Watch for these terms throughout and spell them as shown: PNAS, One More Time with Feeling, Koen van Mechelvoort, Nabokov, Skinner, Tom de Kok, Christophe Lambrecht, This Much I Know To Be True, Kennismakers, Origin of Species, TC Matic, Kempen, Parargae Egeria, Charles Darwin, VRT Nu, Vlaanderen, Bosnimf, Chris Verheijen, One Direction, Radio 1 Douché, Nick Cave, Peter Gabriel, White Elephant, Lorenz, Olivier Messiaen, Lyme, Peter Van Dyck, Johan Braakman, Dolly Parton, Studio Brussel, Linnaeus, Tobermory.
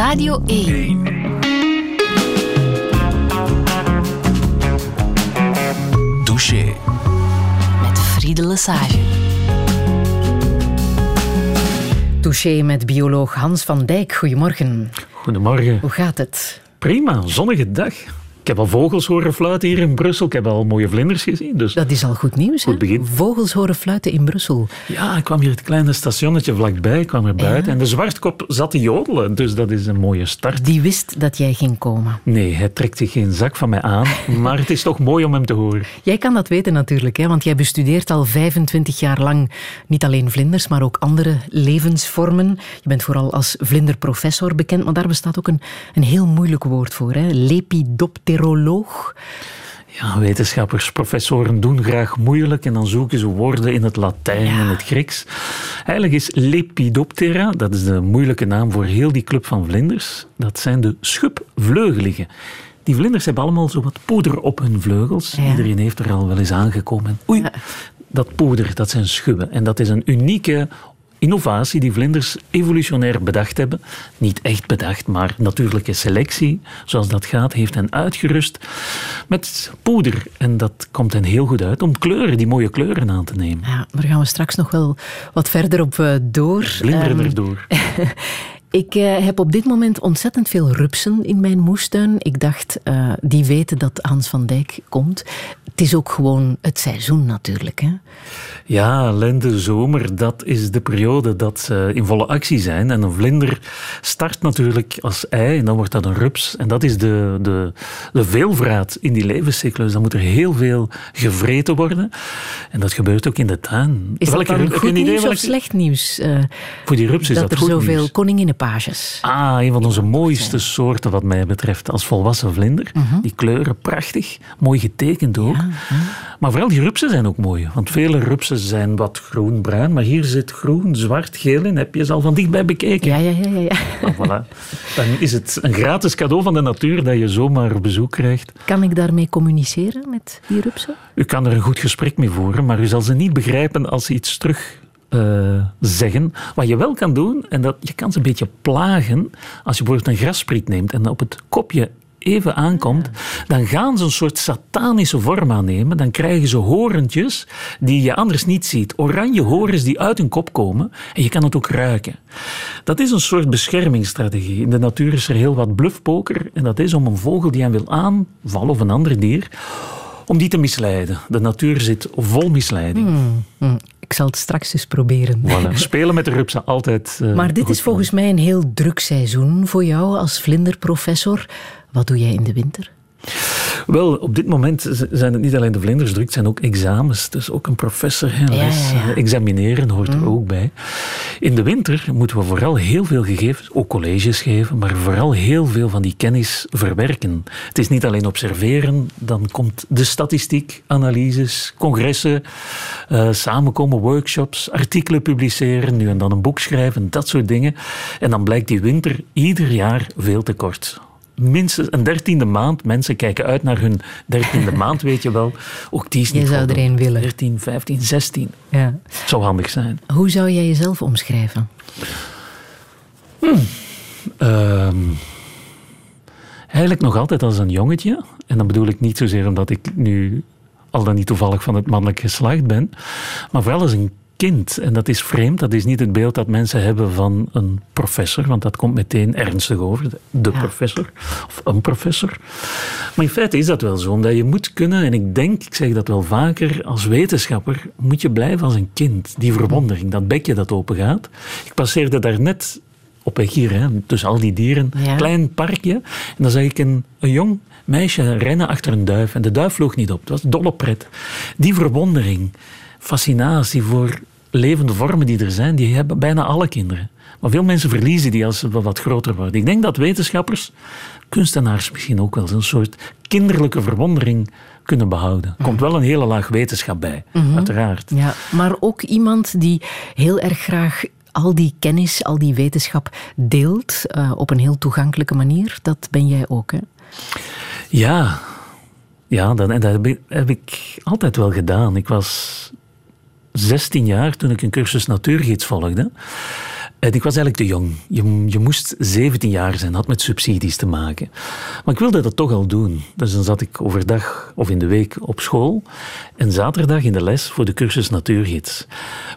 Radio 1. Douché. Met Friede Lesage. Touché met bioloog Hans Van Dyck. Goedemorgen. Goedemorgen. Hoe gaat het? Prima, zonnige dag. Ik heb al vogels horen fluiten hier in Brussel. Ik heb al mooie vlinders gezien. Dus dat is al goed nieuws, hè? Goed begin. Vogels horen fluiten in Brussel. Ja, ik kwam hier het kleine stationnetje vlakbij. Ik kwam er buiten. Ja. En de zwartkop zat te jodelen. Dus dat is een mooie start. Die wist dat jij ging komen. Nee, hij trekt zich geen zak van mij aan. Maar het is toch mooi om hem te horen. Jij kan dat weten natuurlijk, hè? Want jij bestudeert al 25 jaar lang niet alleen vlinders, maar ook andere levensvormen. Je bent vooral als vlinderprofessor bekend. Maar daar bestaat ook een heel moeilijk woord voor, hè? Lepidoptera. Ja, wetenschappers, professoren doen graag moeilijk en dan zoeken ze woorden in het Latijn en het Grieks. Eigenlijk is Lepidoptera, dat is de moeilijke naam voor heel die club van vlinders, dat zijn de schubvleugeligen. Die vlinders hebben allemaal zo wat poeder op hun vleugels. Ja. Iedereen heeft er al wel eens aangekomen. Oei, dat poeder, dat zijn schubben. En dat is een unieke innovatie die vlinders evolutionair bedacht hebben. Niet echt bedacht, maar natuurlijke selectie, zoals dat gaat, heeft hen uitgerust met poeder. En dat komt hen heel goed uit om kleuren, die mooie kleuren aan te nemen. Ja, daar gaan we straks nog wel wat verder op door. Vlinderen erdoor. Ik heb op dit moment ontzettend veel rupsen in mijn moestuin. Ik dacht, die weten dat Hans Van Dyck komt. Het is ook gewoon het seizoen natuurlijk, hè? Ja, lente, zomer, dat is de periode dat ze in volle actie zijn. En een vlinder start natuurlijk als ei en dan wordt dat een rups. En dat is de veelvraat in die levenscyclus. Dan moet er heel veel gevreten worden. En dat gebeurt ook in de tuin. Is dat dan goed nieuws of slecht nieuws? Voor die rups is dat goed nieuws. Dat er zoveel koninginnenpages. Ah, een van onze mooiste soorten wat mij betreft als volwassen vlinder. Mm-hmm. Die kleuren prachtig, mooi getekend ook. Ja. Maar vooral die rupsen zijn ook mooi. Want vele rupsen zijn wat groen-bruin, maar hier zit groen, zwart, geel in. Heb je ze al van dichtbij bekeken? Ja. Nou, voilà. Dan is het een gratis cadeau van de natuur dat je zomaar op bezoek krijgt. Kan ik daarmee communiceren met die rupsen? U kan er een goed gesprek mee voeren, maar u zal ze niet begrijpen als ze iets terug zeggen. Wat je wel kan doen, en dat je kan ze een beetje plagen, als je bijvoorbeeld een grasspriet neemt en op het kopje even aankomt, dan gaan ze een soort satanische vorm aannemen. Dan krijgen ze horentjes die je anders niet ziet. Oranje horens die uit hun kop komen. En je kan het ook ruiken. Dat is een soort beschermingsstrategie. In de natuur is er heel wat bluffpoker. En dat is om een vogel die hen wil aanvallen, of een ander dier, om die te misleiden. De natuur zit vol misleiding. Ik zal het straks eens proberen. Voilà. Spelen met de rupsen altijd. Maar dit is volgens mij een heel druk seizoen voor jou als vlinderprofessor. Wat doe jij in de winter? Wel, op dit moment zijn het niet alleen de vlinders druk, het zijn ook examens. Dus ook een professor en les examineren hoort er ook bij. In de winter moeten we vooral heel veel gegevens, ook colleges geven, maar vooral heel veel van die kennis verwerken. Het is niet alleen observeren, dan komt de statistiek, analyses, congressen, samenkomen, workshops, artikelen publiceren, nu en dan een boek schrijven, dat soort dingen. En dan blijkt die winter ieder jaar veel te kort. Minstens een 13e maand. Mensen kijken uit naar hun 13e maand, weet je wel. Ook die is niet voldoende. Je zou er een willen. 13, 15, 16. Ja. Het zou handig zijn. Hoe zou jij jezelf omschrijven? Eigenlijk nog altijd als een jongetje. En dan bedoel ik niet zozeer omdat ik nu al dan niet toevallig van het mannelijk geslacht ben. Maar vooral als een kind. En dat is vreemd, dat is niet het beeld dat mensen hebben van een professor, want dat komt meteen ernstig over, de professor, of een professor. Maar in feite is dat wel zo, omdat je moet kunnen, en ik zeg dat wel vaker, als wetenschapper moet je blijven als een kind. Die verwondering, dat bekje dat open gaat. Ik passeerde daarnet op weg hier, hè, tussen al die dieren, een klein parkje, en dan zag ik een jong meisje rennen achter een duif, en de duif vloog niet op. Het was dolle pret. Die verwondering, fascinatie voor levende vormen die er zijn, die hebben bijna alle kinderen. Maar veel mensen verliezen die als ze wat groter worden. Ik denk dat wetenschappers, kunstenaars misschien ook wel eens een soort kinderlijke verwondering kunnen behouden. Er komt wel een hele laag wetenschap bij, uiteraard. Ja, maar ook iemand die heel erg graag al die kennis, al die wetenschap deelt op een heel toegankelijke manier. Dat ben jij ook, hè? Ja, dat heb ik altijd wel gedaan. Ik was 16 jaar toen ik een cursus natuurgids volgde. Ik was eigenlijk te jong. Je moest 17 jaar zijn, had met subsidies te maken. Maar ik wilde dat toch al doen. Dus dan zat ik overdag of in de week op school en zaterdag in de les voor de cursus natuurgids.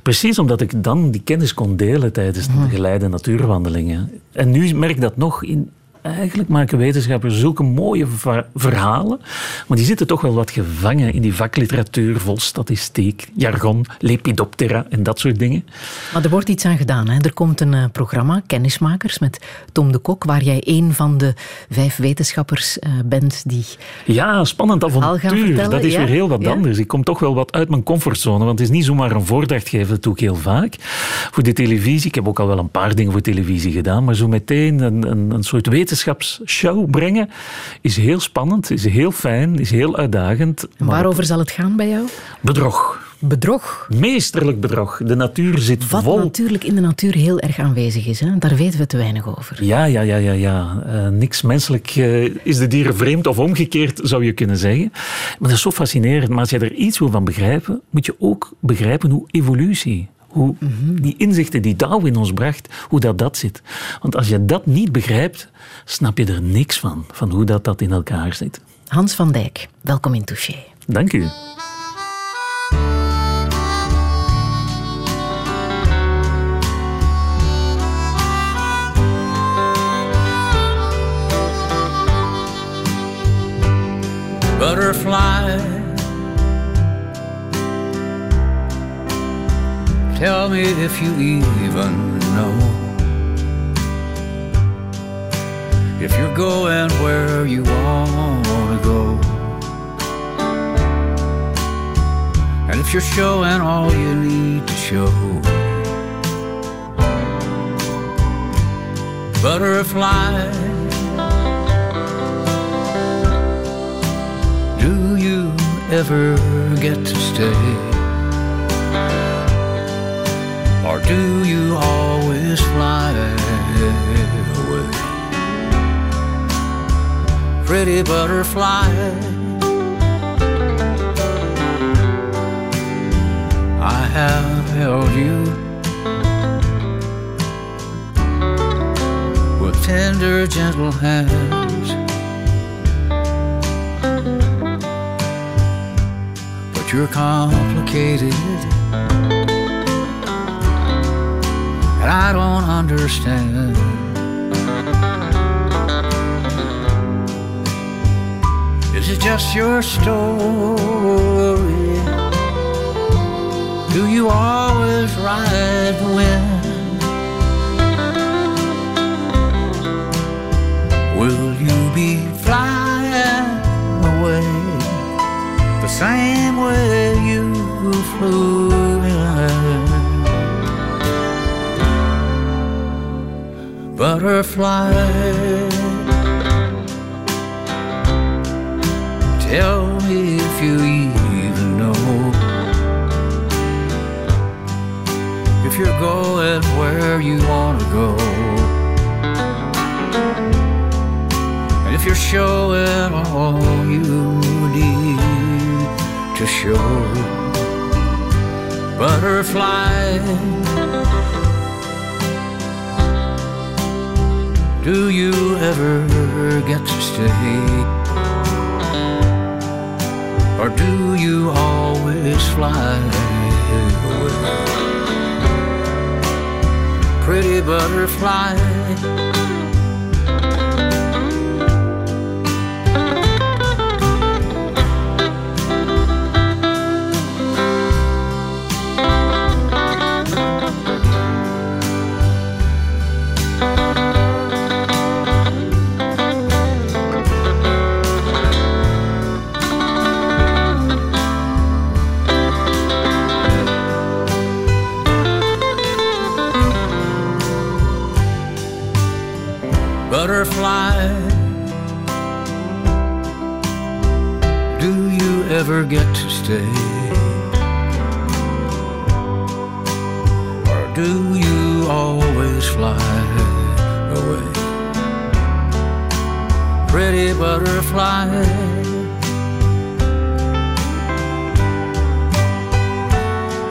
Precies omdat ik dan die kennis kon delen tijdens de geleide natuurwandelingen. En nu merk ik dat nog in... Eigenlijk maken wetenschappers zulke mooie verhalen, maar die zitten toch wel wat gevangen in die vakliteratuur, vol statistiek, jargon, lepidoptera en dat soort dingen. Maar er wordt iets aan gedaan, hè? Er komt een programma, Kennismakers, met Tom de Kok, waar jij een van de 5 wetenschappers bent die... Ja, spannend avontuur. Dat is weer heel wat anders. Ik kom toch wel wat uit mijn comfortzone, want het is niet zomaar een voordracht geven, dat doe ik heel vaak. Voor de televisie, ik heb ook al wel een paar dingen voor televisie gedaan, maar zo meteen een soort wetenschapsshow brengen is heel spannend, is heel fijn, is heel uitdagend. En waarover zal het gaan bij jou? Bedrog. Bedrog? Meesterlijk bedrog. De natuur zit vol. Wat natuurlijk in de natuur heel erg aanwezig is, hè? Daar weten we te weinig over. Ja. Niks menselijk is de dieren vreemd, of omgekeerd zou je kunnen zeggen. Maar dat is zo fascinerend. Maar als je er iets wil van begrijpen, moet je ook begrijpen hoe evolutie... Hoe die inzichten die Darwin ons bracht, hoe dat zit. Want als je dat niet begrijpt, snap je er niks van hoe dat in elkaar zit. Hans Van Dyck, welkom in Touché. Dank u. Butterfly, tell me if you even know if you're going where you want to go, and if you're showing all you need to show. Butterfly, do you ever get to stay? Or do you always fly away? Pretty butterfly, I have held you with tender, gentle hands, but you're complicated and I don't understand. Is it just your story? Do you always ride the wind? Will you be flying away the same way you flew in? Butterfly, tell me if you even know if you're going where you want to go, and if you're showing all you need to show. Butterfly, do you ever get to stay? Or do you always fly away? Pretty butterfly, butterfly, do you ever get to stay? Or do you always fly away? Pretty butterfly,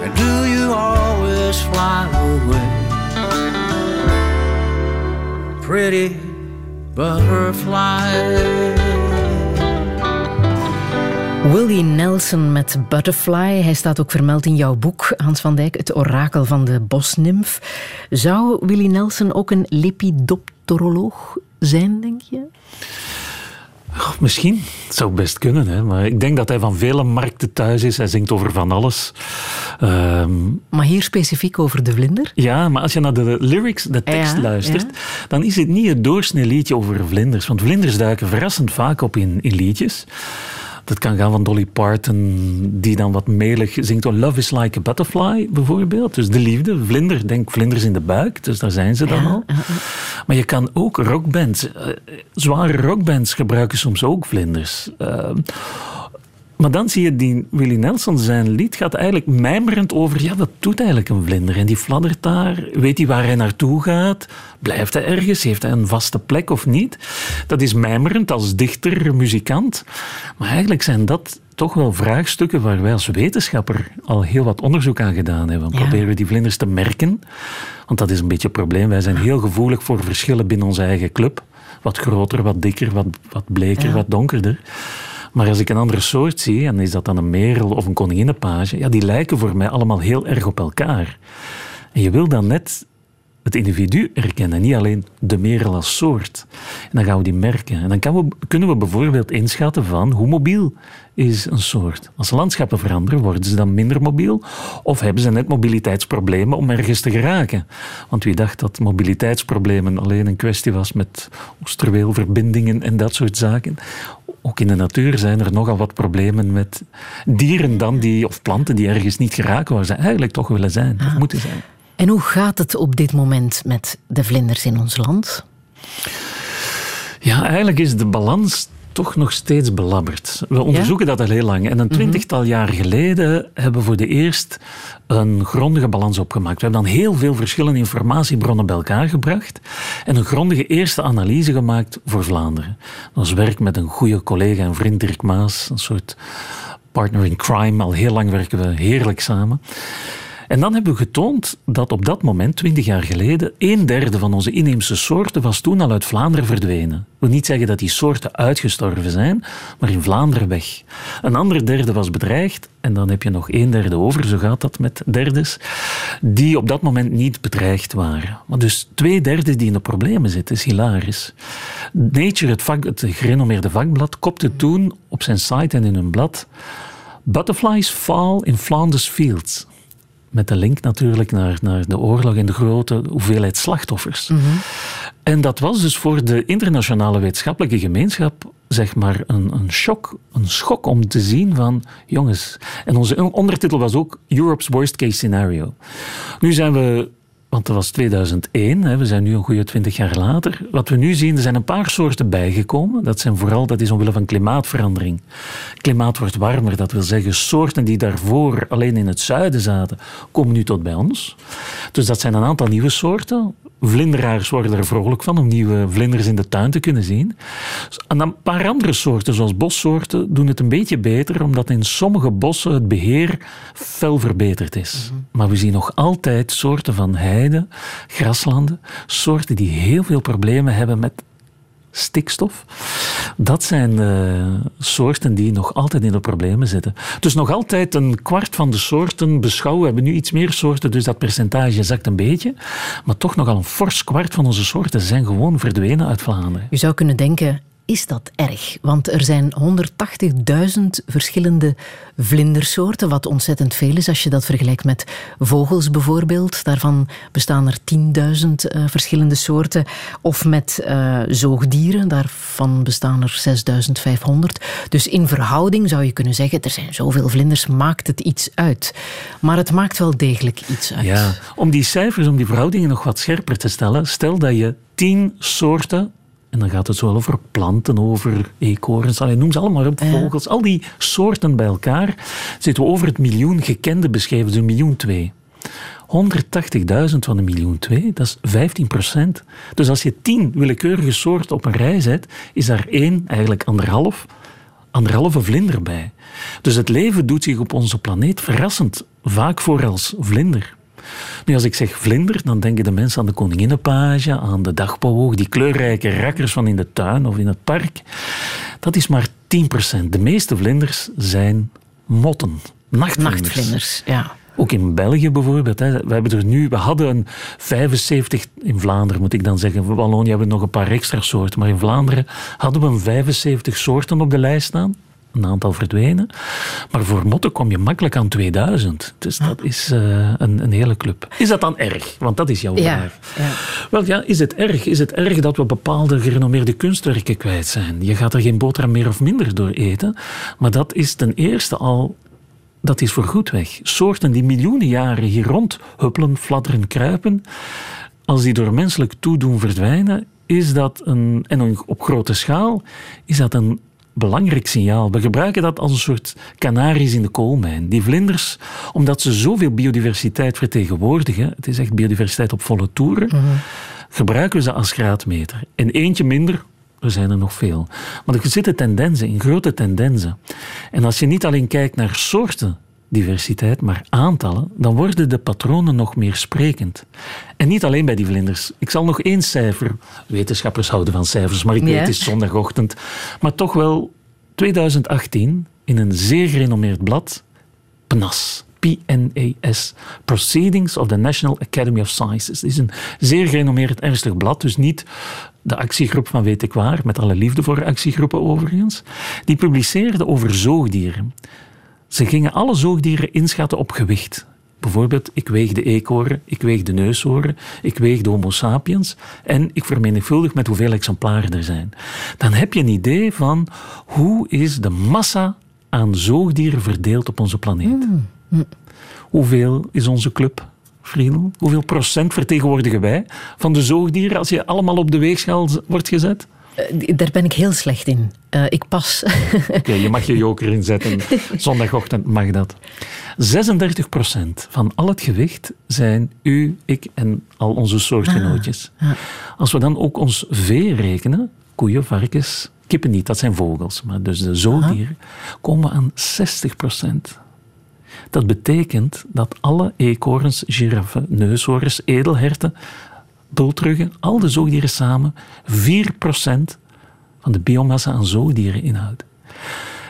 and do you always fly away? pretty butterfly. Willie Nelson met Butterfly. Hij staat ook vermeld in jouw boek, Hans Van Dyck, Het orakel van de bosnimf. Zou Willie Nelson ook een lepidopteroloog zijn, denk je? Oh, misschien. Het zou best kunnen, hè. Maar ik denk dat hij van vele markten thuis is. Hij zingt over van alles. Maar hier specifiek over de vlinder? Ja, maar als je naar de lyrics, de tekst luistert, dan is het niet het doorsnee liedje over vlinders. Want vlinders duiken verrassend vaak op in liedjes. Dat kan gaan van Dolly Parton, die dan wat melig zingt. Oh, Love is like a butterfly, bijvoorbeeld. Dus de liefde, vlinder, denk vlinders in de buik. Dus daar zijn ze dan al. Maar je kan ook rockbands, zware rockbands gebruiken soms ook vlinders. Maar dan zie je die Willie Nelson, zijn lied gaat eigenlijk mijmerend over, ja, wat doet eigenlijk een vlinder? En die fladdert daar, weet hij waar hij naartoe gaat? Blijft hij ergens? Heeft hij een vaste plek of niet? Dat is mijmerend als dichter, muzikant. Maar eigenlijk zijn dat toch wel vraagstukken waar wij als wetenschapper al heel wat onderzoek aan gedaan hebben. Ja. Proberen we die vlinders te merken? Want dat is een beetje het probleem. Wij zijn heel gevoelig voor verschillen binnen onze eigen club. Wat groter, wat dikker, wat bleker, wat donkerder. Maar als ik een andere soort zie, en is dat dan een merel of een koninginnenpage, ja, die lijken voor mij allemaal heel erg op elkaar. En je wil dan net het individu herkennen, niet alleen de merel als soort. En dan gaan we die merken. En dan kunnen we bijvoorbeeld inschatten van hoe mobiel is een soort. Als landschappen veranderen, worden ze dan minder mobiel? Of hebben ze net mobiliteitsproblemen om ergens te geraken? Want wie dacht dat mobiliteitsproblemen alleen een kwestie was met osterweelverbindingen en dat soort zaken? Ook in de natuur zijn er nogal wat problemen met dieren dan die, of planten die ergens niet geraken waar ze eigenlijk toch willen zijn, of moeten zijn. En hoe gaat het op dit moment met de vlinders in ons land? Ja, eigenlijk is de balans toch nog steeds belabberd. We onderzoeken dat al heel lang. En een 20-tal jaar geleden hebben we voor de eerst een grondige balans opgemaakt. We hebben dan heel veel verschillende informatiebronnen bij elkaar gebracht en een grondige eerste analyse gemaakt voor Vlaanderen. Dat was werk met een goede collega en vriend Dirk Maas, een soort partner in crime. Al heel lang werken we heerlijk samen. En dan hebben we getoond dat op dat moment, 20 jaar geleden, 1/3 van onze inheemse soorten was toen al uit Vlaanderen verdwenen. Dat wil niet zeggen dat die soorten uitgestorven zijn, maar in Vlaanderen weg. Een ander derde was bedreigd en dan heb je nog 1/3 over, zo gaat dat met derdes, die op dat moment niet bedreigd waren. Maar dus 2/3 die in de problemen zitten, is hilarisch. Nature, het gerenommeerde vakblad, kopte toen op zijn site en in hun blad Butterflies fall in Flanders fields. Met de link natuurlijk naar de oorlog en de grote hoeveelheid slachtoffers. En dat was dus voor de internationale wetenschappelijke gemeenschap, zeg maar, een schok om te zien van, jongens. En onze ondertitel was ook Europe's Worst Case Scenario. Nu zijn we, want dat was 2001, we zijn nu een goede 20 jaar later. Wat we nu zien, er zijn een paar soorten bijgekomen. Dat is omwille van klimaatverandering. Het klimaat wordt warmer, dat wil zeggen soorten die daarvoor alleen in het zuiden zaten, komen nu tot bij ons. Dus dat zijn een aantal nieuwe soorten. Vlinderaars worden er vrolijk van om nieuwe vlinders in de tuin te kunnen zien. En dan een paar andere soorten, zoals bossoorten, doen het een beetje beter, omdat in sommige bossen het beheer fel verbeterd is. Maar we zien nog altijd soorten van heiden, graslanden, soorten die heel veel problemen hebben met stikstof. Dat zijn soorten die nog altijd in de problemen zitten. Dus nog altijd 1/4 van de soorten beschouwen. We hebben nu iets meer soorten, dus dat percentage zakt een beetje. Maar toch nogal een fors 1/4 van onze soorten zijn gewoon verdwenen uit Vlaanderen. Je zou kunnen denken, is dat erg? Want er zijn 180.000 verschillende vlindersoorten, wat ontzettend veel is als je dat vergelijkt met vogels bijvoorbeeld. Daarvan bestaan er 10.000 verschillende soorten. Of met zoogdieren, daarvan bestaan er 6.500. Dus in verhouding zou je kunnen zeggen, er zijn zoveel vlinders, maakt het iets uit. Maar het maakt wel degelijk iets uit. Ja, om die cijfers, om die verhoudingen nog wat scherper te stellen, stel dat je 10 soorten, en dan gaat het zo over planten, over eekhoorns, noem ze allemaal op, vogels. Al die soorten bij elkaar zitten we over het 1 miljoen gekende beschreven, dus 1.2 miljoen. 180.000 van 1.2 miljoen, dat is 15%. Dus als je 10 willekeurige soorten op een rij zet, is daar 1, eigenlijk 1,5 vlinder bij. Dus het leven doet zich op onze planeet verrassend vaak voor als vlinder. Nu, als ik zeg vlinder, dan denken de mensen aan de koninginnenpage, aan de dagpauwoog, die kleurrijke rakkers van in de tuin of in het park. Dat is maar 10%. De meeste vlinders zijn motten. Nachtvlinders, ja. Ook in België bijvoorbeeld. We hadden een 75, in Vlaanderen moet ik dan zeggen, in Wallonië hebben we nog een paar extra soorten, maar in Vlaanderen hadden we een 75 soorten op de lijst staan. Een aantal verdwenen. Maar voor motten kom je makkelijk aan 2000. Dus dat is een hele club. Is dat dan erg? Want dat is jouw vraag. Ja. Wel ja, is het erg? Is het erg dat we bepaalde gerenommeerde kunstwerken kwijt zijn? Je gaat er geen boterham meer of minder door eten. Maar dat is ten eerste al... Dat is voor goed weg. Soorten die miljoenen jaren hier rond huppelen, fladderen, kruipen. Als die door menselijk toedoen verdwijnen, is dat een... En op grote schaal is dat een... belangrijk signaal. We gebruiken dat als een soort kanaries in de koolmijn. Die vlinders, omdat ze zoveel biodiversiteit vertegenwoordigen, het is echt biodiversiteit op volle toeren, gebruiken we ze als graadmeter. En eentje minder, er zijn er nog veel. Maar er zitten tendensen in, grote tendensen. En als je niet alleen kijkt naar soortendiversiteit, maar aantallen, dan worden de patronen nog meer sprekend. En niet alleen bij die vlinders. Ik zal nog één cijfer... Wetenschappers houden van cijfers, maar ik weet, het is zondagochtend. Maar toch wel 2018, in een zeer gerenommeerd blad, PNAS. PNAS, Proceedings of the National Academy of Sciences. Het is een zeer gerenommeerd, ernstig blad, dus niet de actiegroep van weet ik waar, met alle liefde voor actiegroepen overigens. Die publiceerde over zoogdieren. Ze gingen alle zoogdieren inschatten op gewicht. Bijvoorbeeld, ik weeg de eekhoorn, ik weeg de neushoorn, ik weeg de homo sapiens en ik vermenigvuldig met hoeveel exemplaren er zijn. Dan heb je een idee van hoe is de massa aan zoogdieren verdeeld op onze planeet. Hoeveel is onze club, Friedel? Hoeveel procent vertegenwoordigen wij van de zoogdieren als je allemaal op de weegschaal wordt gezet? Daar ben ik heel slecht in. Ik pas. Okay, je mag je joker inzetten. Zondagochtend mag dat. 36% van al het gewicht zijn u, ik en al onze soortgenootjes. Als we dan ook ons vee rekenen, koeien, varkens, kippen niet, dat zijn vogels, maar dus de zoogdieren, komen we aan 60%. Dat betekent dat alle eekhoorns, giraffen, neushoorns, edelherten, bultruggen, al de zoogdieren samen, 4% van de biomassa aan zoogdieren inhoudt.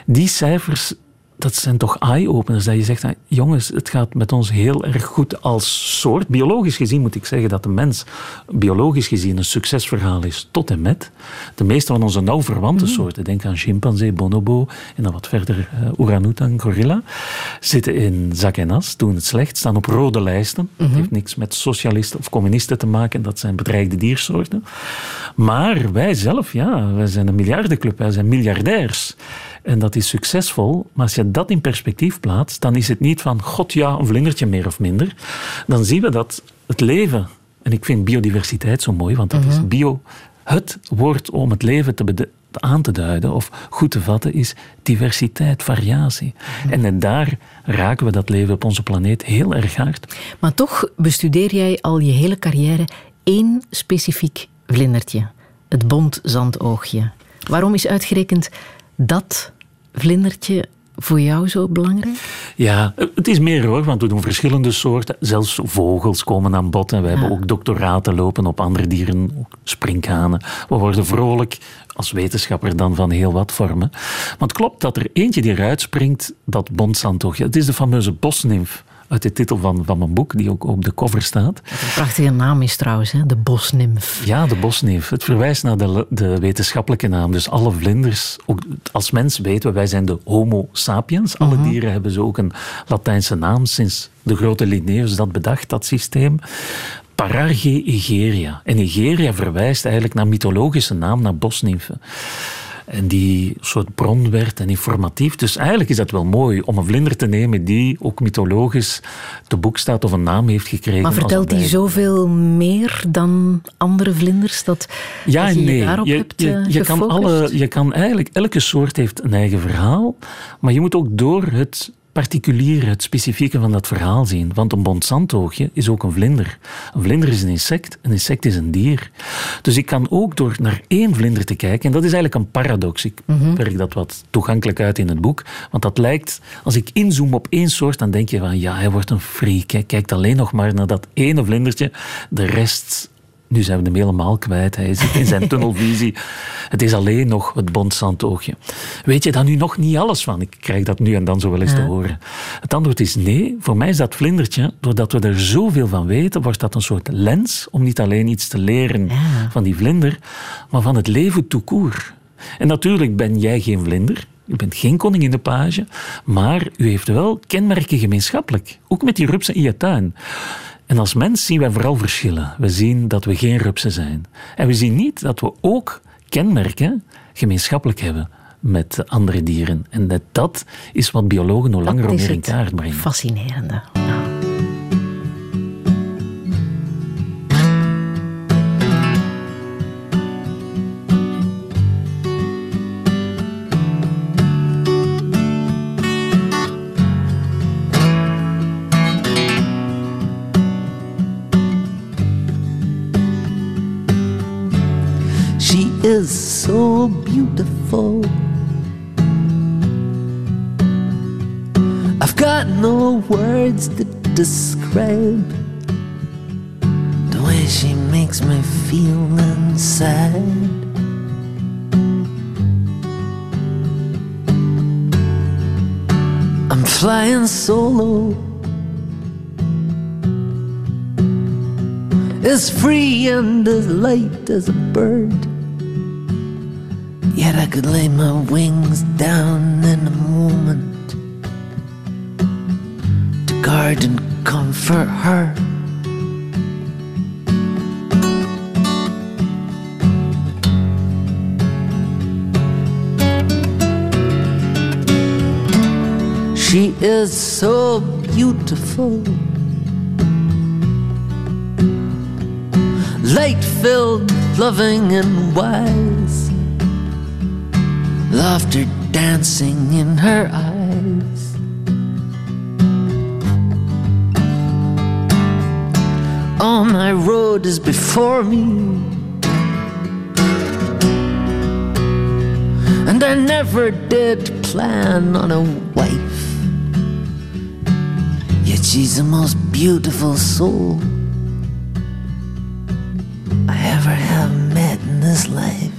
Die cijfers, dat zijn toch eye-openers, dat je zegt, nou, jongens, het gaat met ons heel erg goed als soort. Biologisch gezien moet ik zeggen dat de mens biologisch gezien een succesverhaal is tot en met. De meeste van onze nauw verwante soorten, denk aan chimpansee, bonobo en dan wat verder orang-oetan, gorilla, zitten in zak en as, doen het slecht, staan op rode lijsten. Dat heeft niks met socialisten of communisten te maken, dat zijn bedreigde diersoorten. Maar wij zelf, ja, wij zijn een miljardenclub, wij zijn miljardairs. En dat is succesvol, maar als je dat in perspectief plaatst, dan is het niet van, god ja, een vlindertje meer of minder. Dan zien we dat het leven, en ik vind biodiversiteit zo mooi, want dat is bio, het woord om het leven aan te duiden of goed te vatten, is diversiteit, variatie. En daar raken we dat leven op onze planeet heel erg hard. Maar toch bestudeer jij al je hele carrière één specifiek vlindertje, het bontzandoogje. Waarom is uitgerekend dat vlindertje voor jou zo belangrijk? Ja, het is meer hoor, want we doen verschillende soorten. Zelfs vogels komen aan bod en we hebben ook doctoraten lopen op andere dieren, ook sprinkhanen. We worden vrolijk, als wetenschapper dan, van heel wat vormen. Maar het klopt dat er eentje die eruit springt, dat bondzandoogje. Het is de fameuze bosnimf. Uit de titel van mijn boek, die ook op de cover staat. Wat een prachtige naam is trouwens, hè? De bosnimf. Ja, de bosnimf. Het verwijst naar de wetenschappelijke naam. Dus alle vlinders, ook als mens weten we, wij zijn de homo sapiens. Alle dieren hebben zo ook een Latijnse naam, sinds de grote Linnaeus dat bedacht, dat systeem. Parargae Egeria. En Egeria verwijst eigenlijk naar mythologische naam, naar bosnimfen. En die soort bron werd en informatief. Dus eigenlijk is dat wel mooi om een vlinder te nemen die ook mythologisch te boek staat of een naam heeft gekregen. Maar vertelt die zoveel meer dan andere vlinders? Je kan eigenlijk, elke soort heeft een eigen verhaal. Maar je moet ook door het particuliere, het specifieke van dat verhaal zien. Want een bondzandoogje is ook een vlinder. Een vlinder is een insect is een dier. Dus ik kan ook door naar één vlinder te kijken, en dat is eigenlijk een paradox. Ik werk dat wat toegankelijk uit in het boek, want dat lijkt, als ik inzoom op één soort, dan denk je van, ja, hij wordt een freak. Hij kijkt alleen nog maar naar dat ene vlindertje, de rest... Nu zijn we hem helemaal kwijt. Hij zit in zijn tunnelvisie. Het is alleen nog het bondzandoogje. Weet je daar nu nog niet alles van? Ik krijg dat nu en dan zo wel eens te horen. Het antwoord is nee. Voor mij is dat vlindertje, doordat we er zoveel van weten, wordt dat een soort lens om niet alleen iets te leren van die vlinder, maar van het leven tout court. En natuurlijk ben jij geen vlinder. U bent geen koningin de page. Maar u heeft wel kenmerken gemeenschappelijk. Ook met die rupsen in je tuin. En als mens zien wij vooral verschillen. We zien dat we geen rupsen zijn. En we zien niet dat we ook kenmerken gemeenschappelijk hebben met andere dieren. En dat is wat biologen hoe langer hoe meer in kaart brengen. Fascinerende. Ja. Is so beautiful. I've got no words to describe the way she makes me feel inside. I'm flying solo. As free and as light as a bird. Yet I could lay my wings down in a moment to guard and comfort her. She is so beautiful. Light-filled, loving and wise. Laughter dancing in her eyes. All my road is before me, and I never did plan on a wife. Yet she's the most beautiful soul I ever have met in this life.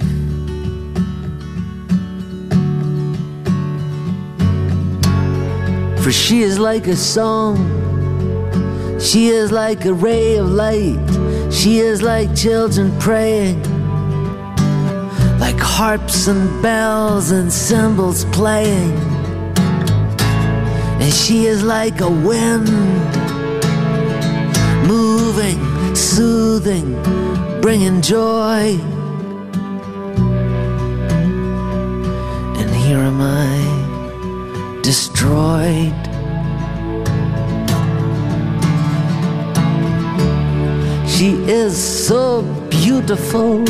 For she is like a song, she is like a ray of light, she is like children praying, like harps and bells and cymbals playing. And she is like a wind, moving, soothing, bringing joy. And here am I, destroyed. She is so beautiful.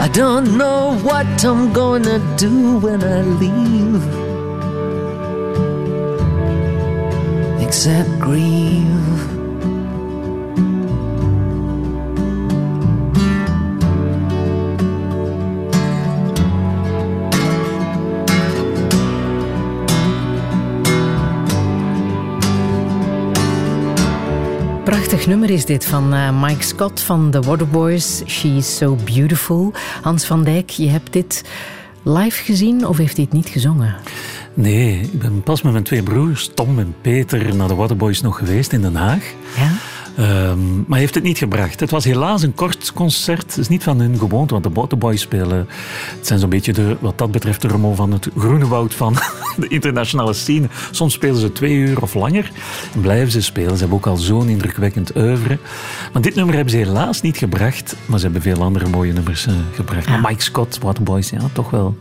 I don't know what I'm gonna do when I leave, except grieve. Prachtig nummer is dit van Mike Scott van The Waterboys. She is so beautiful. Hans Van Dyck, je hebt dit live gezien of heeft hij het niet gezongen? Nee, ik ben pas met mijn twee broers, Tom en Peter, naar de Waterboys nog geweest in Den Haag. Ja? Maar hij heeft het niet gebracht. Het was helaas een kort concert. Het is niet van hun gewoonte, want de Waterboys spelen... Het zijn zo'n beetje, wat dat betreft, de Rommel van het groene woud van de internationale scene. Soms spelen ze 2 uur of langer en blijven ze spelen. Ze hebben ook al zo'n indrukwekkend oeuvre. Maar dit nummer hebben ze helaas niet gebracht, maar ze hebben veel andere mooie nummers gebracht. Ja. Mike Scott, Waterboys, ja, toch wel.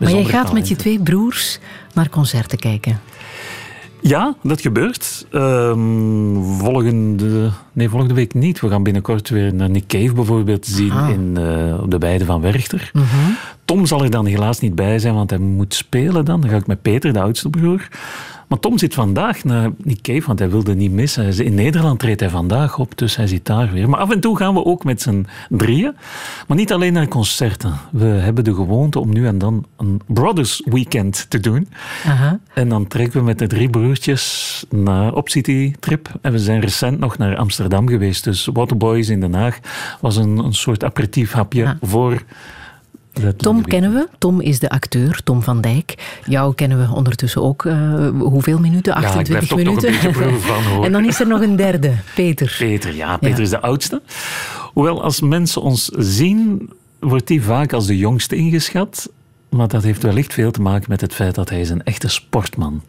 Maar jij gaat met je twee broers naar concerten kijken. Ja, dat gebeurt. Volgende week niet. We gaan binnenkort weer naar Nick Cave bijvoorbeeld zien op de Weide van Werchter. Mm-hmm. Tom zal er dan helaas niet bij zijn, want hij moet spelen dan. Dan ga ik met Peter, de oudste broer. Maar Tom zit vandaag naar Nick Cave, want hij wilde niet missen. In Nederland treedt hij vandaag op, dus hij zit daar weer. Maar af en toe gaan we ook met z'n drieën. Maar niet alleen naar concerten. We hebben de gewoonte om nu en dan een Brothers Weekend te doen. Uh-huh. En dan trekken we met de drie broertjes naar op citytrip. En we zijn recent nog naar Amsterdam geweest. Dus Waterboys in Den Haag was een soort aperitief hapje voor... Tom kennen we. Tom is de acteur, Tom Van Dyck. Jou kennen we ondertussen ook. Hoeveel minuten? 28 minuten. Toch een beetje van, hoor. En dan is er nog een derde, Peter. Peter is de oudste. Hoewel, als mensen ons zien, wordt hij vaak als de jongste ingeschat. Maar dat heeft wellicht veel te maken met het feit dat hij is een echte sportman.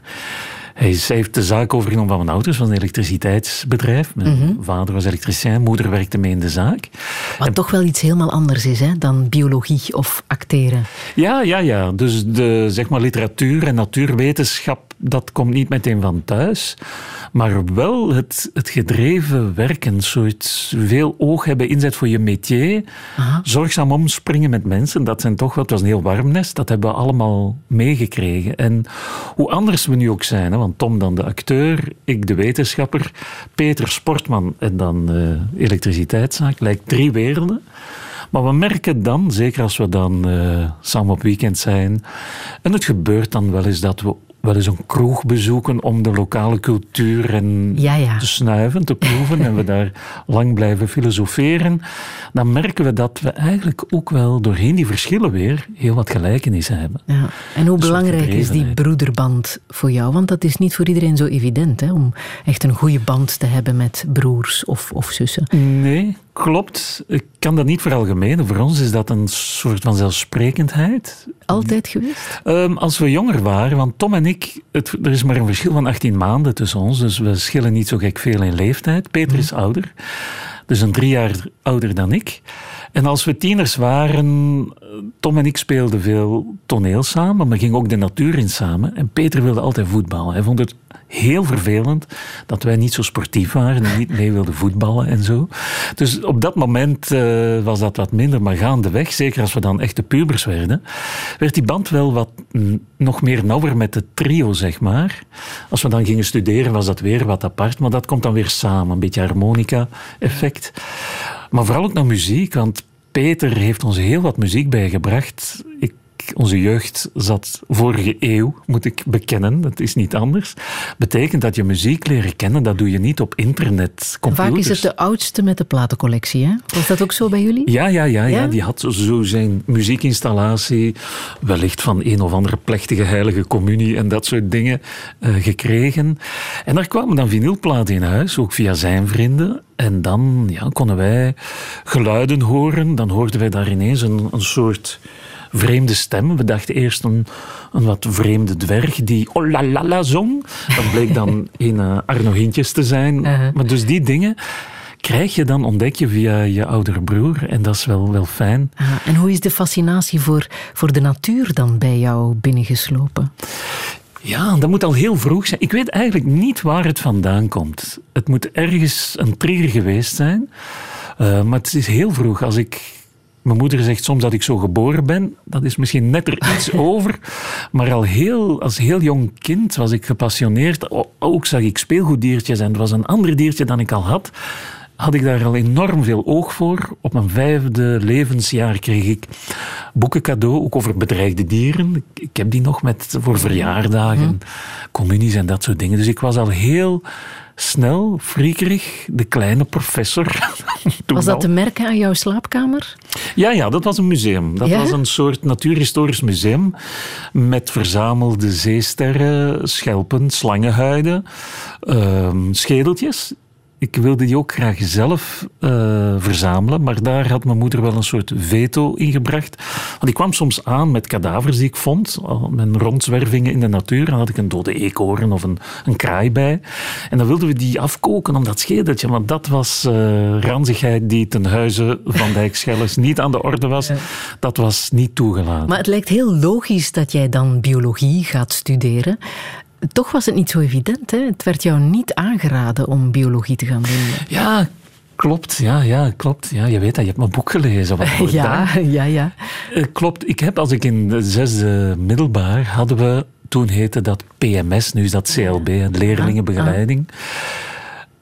Hij heeft de zaak overgenomen van mijn ouders, van een elektriciteitsbedrijf. Mijn vader was elektricien, moeder werkte mee in de zaak. Wat en... toch wel iets helemaal anders is, hè, dan biologie of acteren. Ja. Dus de, zeg maar, literatuur en natuurwetenschap, dat komt niet meteen van thuis. Maar wel het gedreven werken, een soort veel oog hebben, inzet voor je métier. Aha. Zorgzaam omspringen met mensen, dat zijn toch wel, het was een heel warm nest, dat hebben we allemaal meegekregen. En hoe anders we nu ook zijn, hè, want Tom dan de acteur, ik de wetenschapper, Peter sportman en dan elektriciteitszaak, lijkt drie werelden. Maar we merken dan, zeker als we dan samen op weekend zijn, en het gebeurt dan wel eens dat we wel eens een kroeg bezoeken om de lokale cultuur en te snuiven, te proeven en we daar lang blijven filosoferen, dan merken we dat we eigenlijk ook wel doorheen die verschillen weer heel wat gelijkenissen hebben. Ja. En hoe belangrijk is die broederband voor jou? Want dat is niet voor iedereen zo evident, hè? Om echt een goede band te hebben met broers of zussen. Nee, klopt. Ik kan dat niet veralgemenen. Voor ons is dat een soort van zelfsprekendheid. Altijd geweest? Als we jonger waren, want Tom en ik, er is maar een verschil van 18 maanden tussen ons, dus we verschillen niet zo gek veel in leeftijd. Peter is ouder, dus een 3 jaar ouder dan ik. En als we tieners waren, Tom en ik speelden veel toneel samen, maar gingen ook de natuur in samen. En Peter wilde altijd voetballen. Hij vond het heel vervelend dat wij niet zo sportief waren en niet mee wilden voetballen en zo. Dus op dat moment was dat wat minder, maar gaandeweg, zeker als we dan echte pubers werden, werd die band wel wat nog meer nauwer met het trio, zeg maar. Als we dan gingen studeren was dat weer wat apart, maar dat komt dan weer samen. Een beetje harmonica-effect. Maar vooral ook naar muziek, want Peter heeft ons heel wat muziek bijgebracht. Onze jeugd zat vorige eeuw, moet ik bekennen. Dat is niet anders. Betekent dat je muziek leren kennen, dat doe je niet op internet, computers. Vaak is het de oudste met de platencollectie, hè? Was dat ook zo bij jullie? Ja. Die had zo zijn muziekinstallatie, wellicht van een of andere plechtige heilige communie en dat soort dingen gekregen. En daar kwamen dan vinylplaten in huis, ook via zijn vrienden. En dan konden wij geluiden horen. Dan hoorden wij daar ineens een soort... vreemde stem. We dachten eerst een wat vreemde dwerg die olalala zong. Dat bleek dan in Arno Hintjes te zijn. Uh-huh. Maar dus die dingen krijg je dan, ontdek je via je oudere broer. En dat is wel fijn. En hoe is de fascinatie voor de natuur dan bij jou binnengeslopen? Ja, dat moet al heel vroeg zijn. Ik weet eigenlijk niet waar het vandaan komt. Het moet ergens een trigger geweest zijn. Maar het is heel vroeg. Mijn moeder zegt soms dat ik zo geboren ben. Dat is misschien net er iets over. Maar als heel jong kind was ik gepassioneerd. Ook zag ik speelgoeddiertjes en het was een ander diertje dan ik al had. Had ik daar al enorm veel oog voor. Op mijn 5e levensjaar kreeg ik boeken cadeau, ook over bedreigde dieren. Ik heb die nog voor verjaardagen, communies en dat soort dingen. Dus ik was al heel... snel, friekerig, de kleine professor. Was dat te merken aan jouw slaapkamer? Ja, dat was een museum. Dat was een soort natuurhistorisch museum met verzamelde zeesterren, schelpen, slangenhuiden, schedeltjes. Ik wilde die ook graag zelf verzamelen, maar daar had mijn moeder wel een soort veto in gebracht. Want ik kwam soms aan met kadavers die ik vond, mijn rondzwervingen in de natuur. Dan had ik een dode eekhoorn of een kraai bij. En dan wilden we die afkoken om dat schedeltje, want dat was ranzigheid die ten huize van Dijkschellers niet aan de orde was. Ja. Dat was niet toegelaten. Maar het lijkt heel logisch dat jij dan biologie gaat studeren. toch was het niet zo evident, hè? Het werd jou niet aangeraden om biologie te gaan doen. Ja, klopt. Klopt. Ja, je weet dat, je hebt mijn boek gelezen. Wat ja. Klopt. Ik heb, als ik in de zesde middelbaar, hadden we, toen heette dat PMS, nu is dat CLB, leerlingenbegeleiding.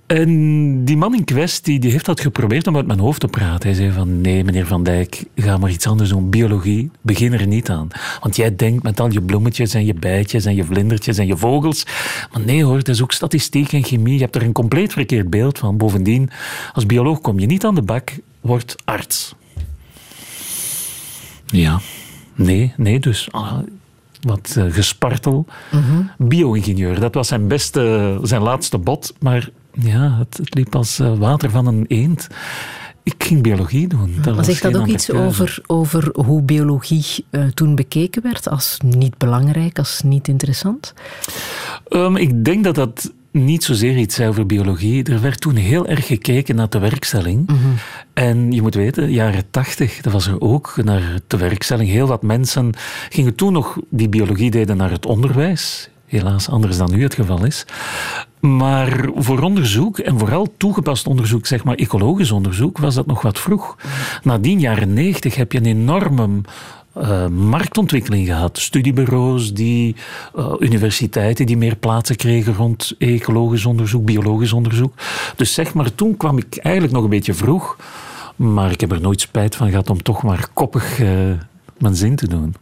En die man in kwestie, die heeft dat geprobeerd om uit mijn hoofd te praten. Hij zei van, nee meneer Van Dyck, ga maar iets anders doen. Biologie, begin er niet aan. Want jij denkt met al je bloemetjes en je bijtjes en je vlindertjes en je vogels. Maar nee hoor, dat is ook statistiek en chemie. Je hebt er een compleet verkeerd beeld van. Bovendien, als bioloog kom je niet aan de bak, word arts. Ja, nee dus... Wat gespartel. Mm-hmm. Bio-ingenieur, dat was zijn laatste bod. Maar ja, het liep als water van een eend. Ik ging biologie doen. Maar zegt dat ook iets over hoe biologie toen bekeken werd? Als niet belangrijk, als niet interessant? Ik denk dat niet zozeer iets zei over biologie. Er werd toen heel erg gekeken naar tewerkstelling. Mm-hmm. En je moet weten, jaren 80, dat was er ook, naar tewerkstelling. Heel wat mensen gingen toen nog die biologie deden naar het onderwijs. Helaas anders dan nu het geval is. Maar voor onderzoek, en vooral toegepast onderzoek, zeg maar ecologisch onderzoek, was dat nog wat vroeg. Mm-hmm. Nadien, jaren 90, heb je een enorme... marktontwikkeling gehad. Studiebureaus, universiteiten die meer plaatsen kregen rond ecologisch onderzoek, biologisch onderzoek. Dus zeg maar, toen kwam ik eigenlijk nog een beetje vroeg, maar ik heb er nooit spijt van gehad om toch maar koppig mijn zin te doen.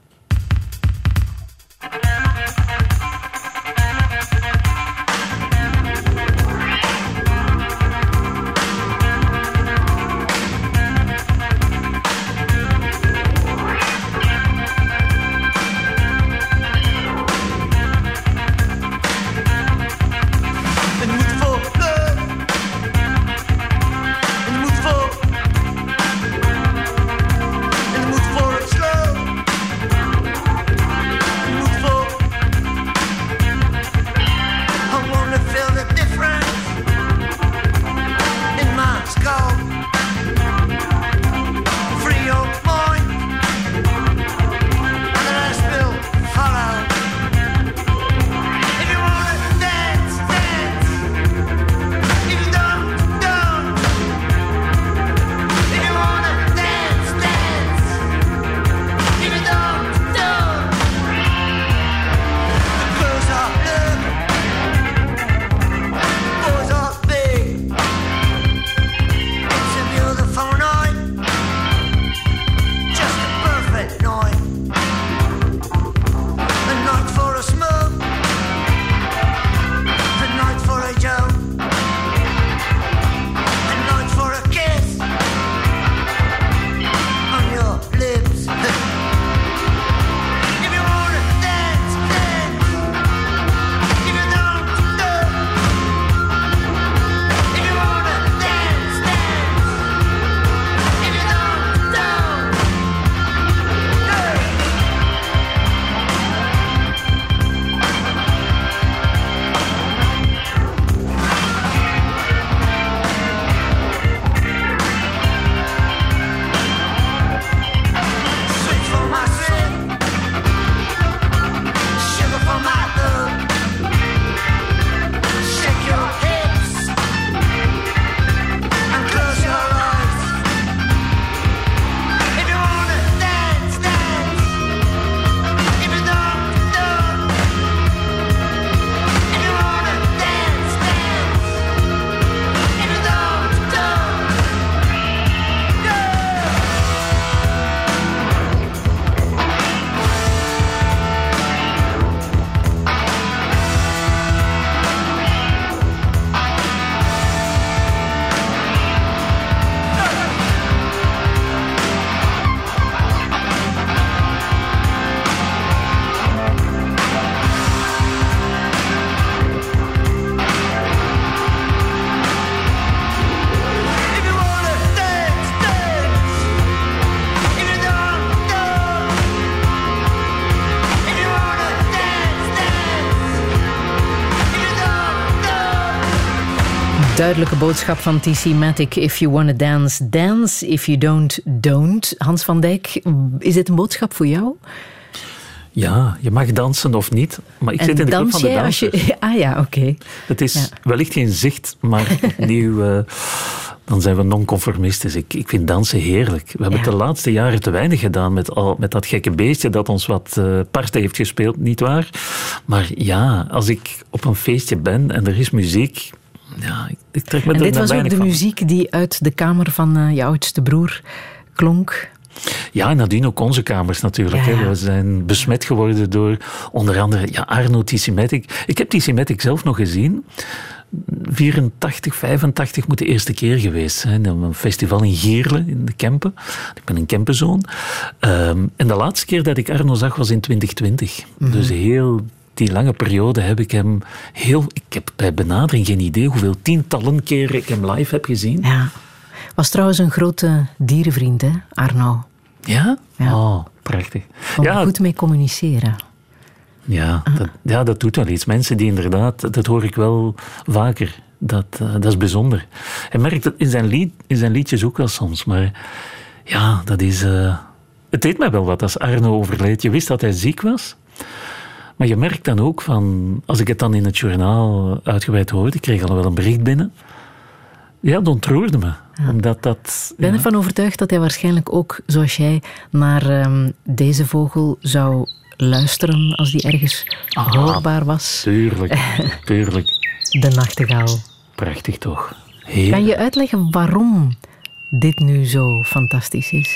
Duidelijke boodschap van TC Matic. If you wanna dance, dance. If you don't, don't. Hans Van Dyck, is dit een boodschap voor jou? Ja, je mag dansen of niet, maar ik zit in de club van de dansers. Ah ja, oké. Het is wellicht geen zicht, maar opnieuw... Dan zijn we non-conformisten. Ik vind dansen heerlijk. We hebben het de laatste jaren te weinig gedaan met dat gekke beestje dat ons wat parten heeft gespeeld, nietwaar? Maar ja, als ik op een feestje ben en er is muziek... Ja, ik trek me en er dit was ook de muziek die uit de kamer van je oudste broer klonk... Ja, en nadien ook onze kamers natuurlijk. Ja. We zijn besmet geworden door onder andere Arno, TC Matic. Ik heb TC Matic zelf nog gezien. 84, 85 moet de eerste keer geweest zijn. Een festival in Gierle, in de Kempen. Ik ben een Kempenzoon. En de laatste keer dat ik Arno zag was in 2020. Mm-hmm. Dus heel... Die lange periode heb ik hem heel... Ik heb bij benadering geen idee hoeveel tientallen keren ik hem live heb gezien. Ja. Was trouwens een grote dierenvriend, hè, Arno? Ja? Oh, prachtig. Kon er goed mee communiceren. Dat doet wel iets. Mensen die inderdaad, dat hoor ik wel vaker. Dat is bijzonder. Hij merkt dat in zijn liedjes ook wel soms. Maar ja, dat is... Het deed mij wel wat als Arno overleed. Je wist dat hij ziek was. Maar je merkt dan ook van... Als ik het dan in het journaal uitgebreid hoorde, ik kreeg al wel een bericht binnen... Ja, dat ontroerde me. Ja. Ik ben ervan overtuigd dat hij waarschijnlijk ook, zoals jij, naar deze vogel zou luisteren als die ergens hoorbaar was. Tuurlijk. De nachtegaal. Prachtig toch? Kan je uitleggen waarom dit nu zo fantastisch is?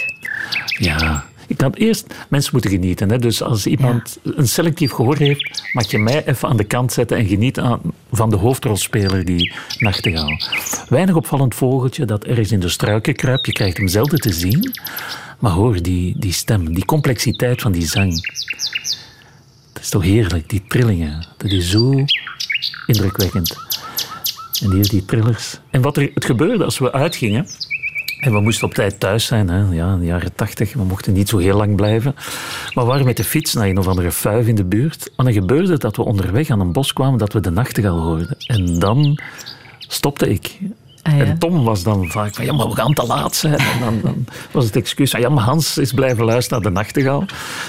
Ja, ik had eerst... Mensen moeten genieten. Hè? Dus als iemand een selectief gehoor heeft, mag je mij even aan de kant zetten en geniet van de hoofdrolspeler, die nachtegaal. Weinig opvallend vogeltje dat ergens in de struiken kruipt. Je krijgt hem zelden te zien. Maar hoor die stem, die complexiteit van die zang. Dat is toch heerlijk, die trillingen. Dat is zo indrukwekkend. En hier die trillers. En het gebeurde als we uitgingen... En we moesten op tijd thuis zijn, hè? Ja, in de jaren 80. We mochten niet zo heel lang blijven. Maar we waren met de fiets naar een of andere fuif in de buurt. En dan gebeurde het dat we onderweg aan een bos kwamen, dat we de nachtegaal hoorden. En dan stopte ik. Ah, ja. En Tom was dan vaak van, maar we gaan te laat zijn. En dan was het excuus van, maar Hans is blijven luisteren naar de nachtegaal.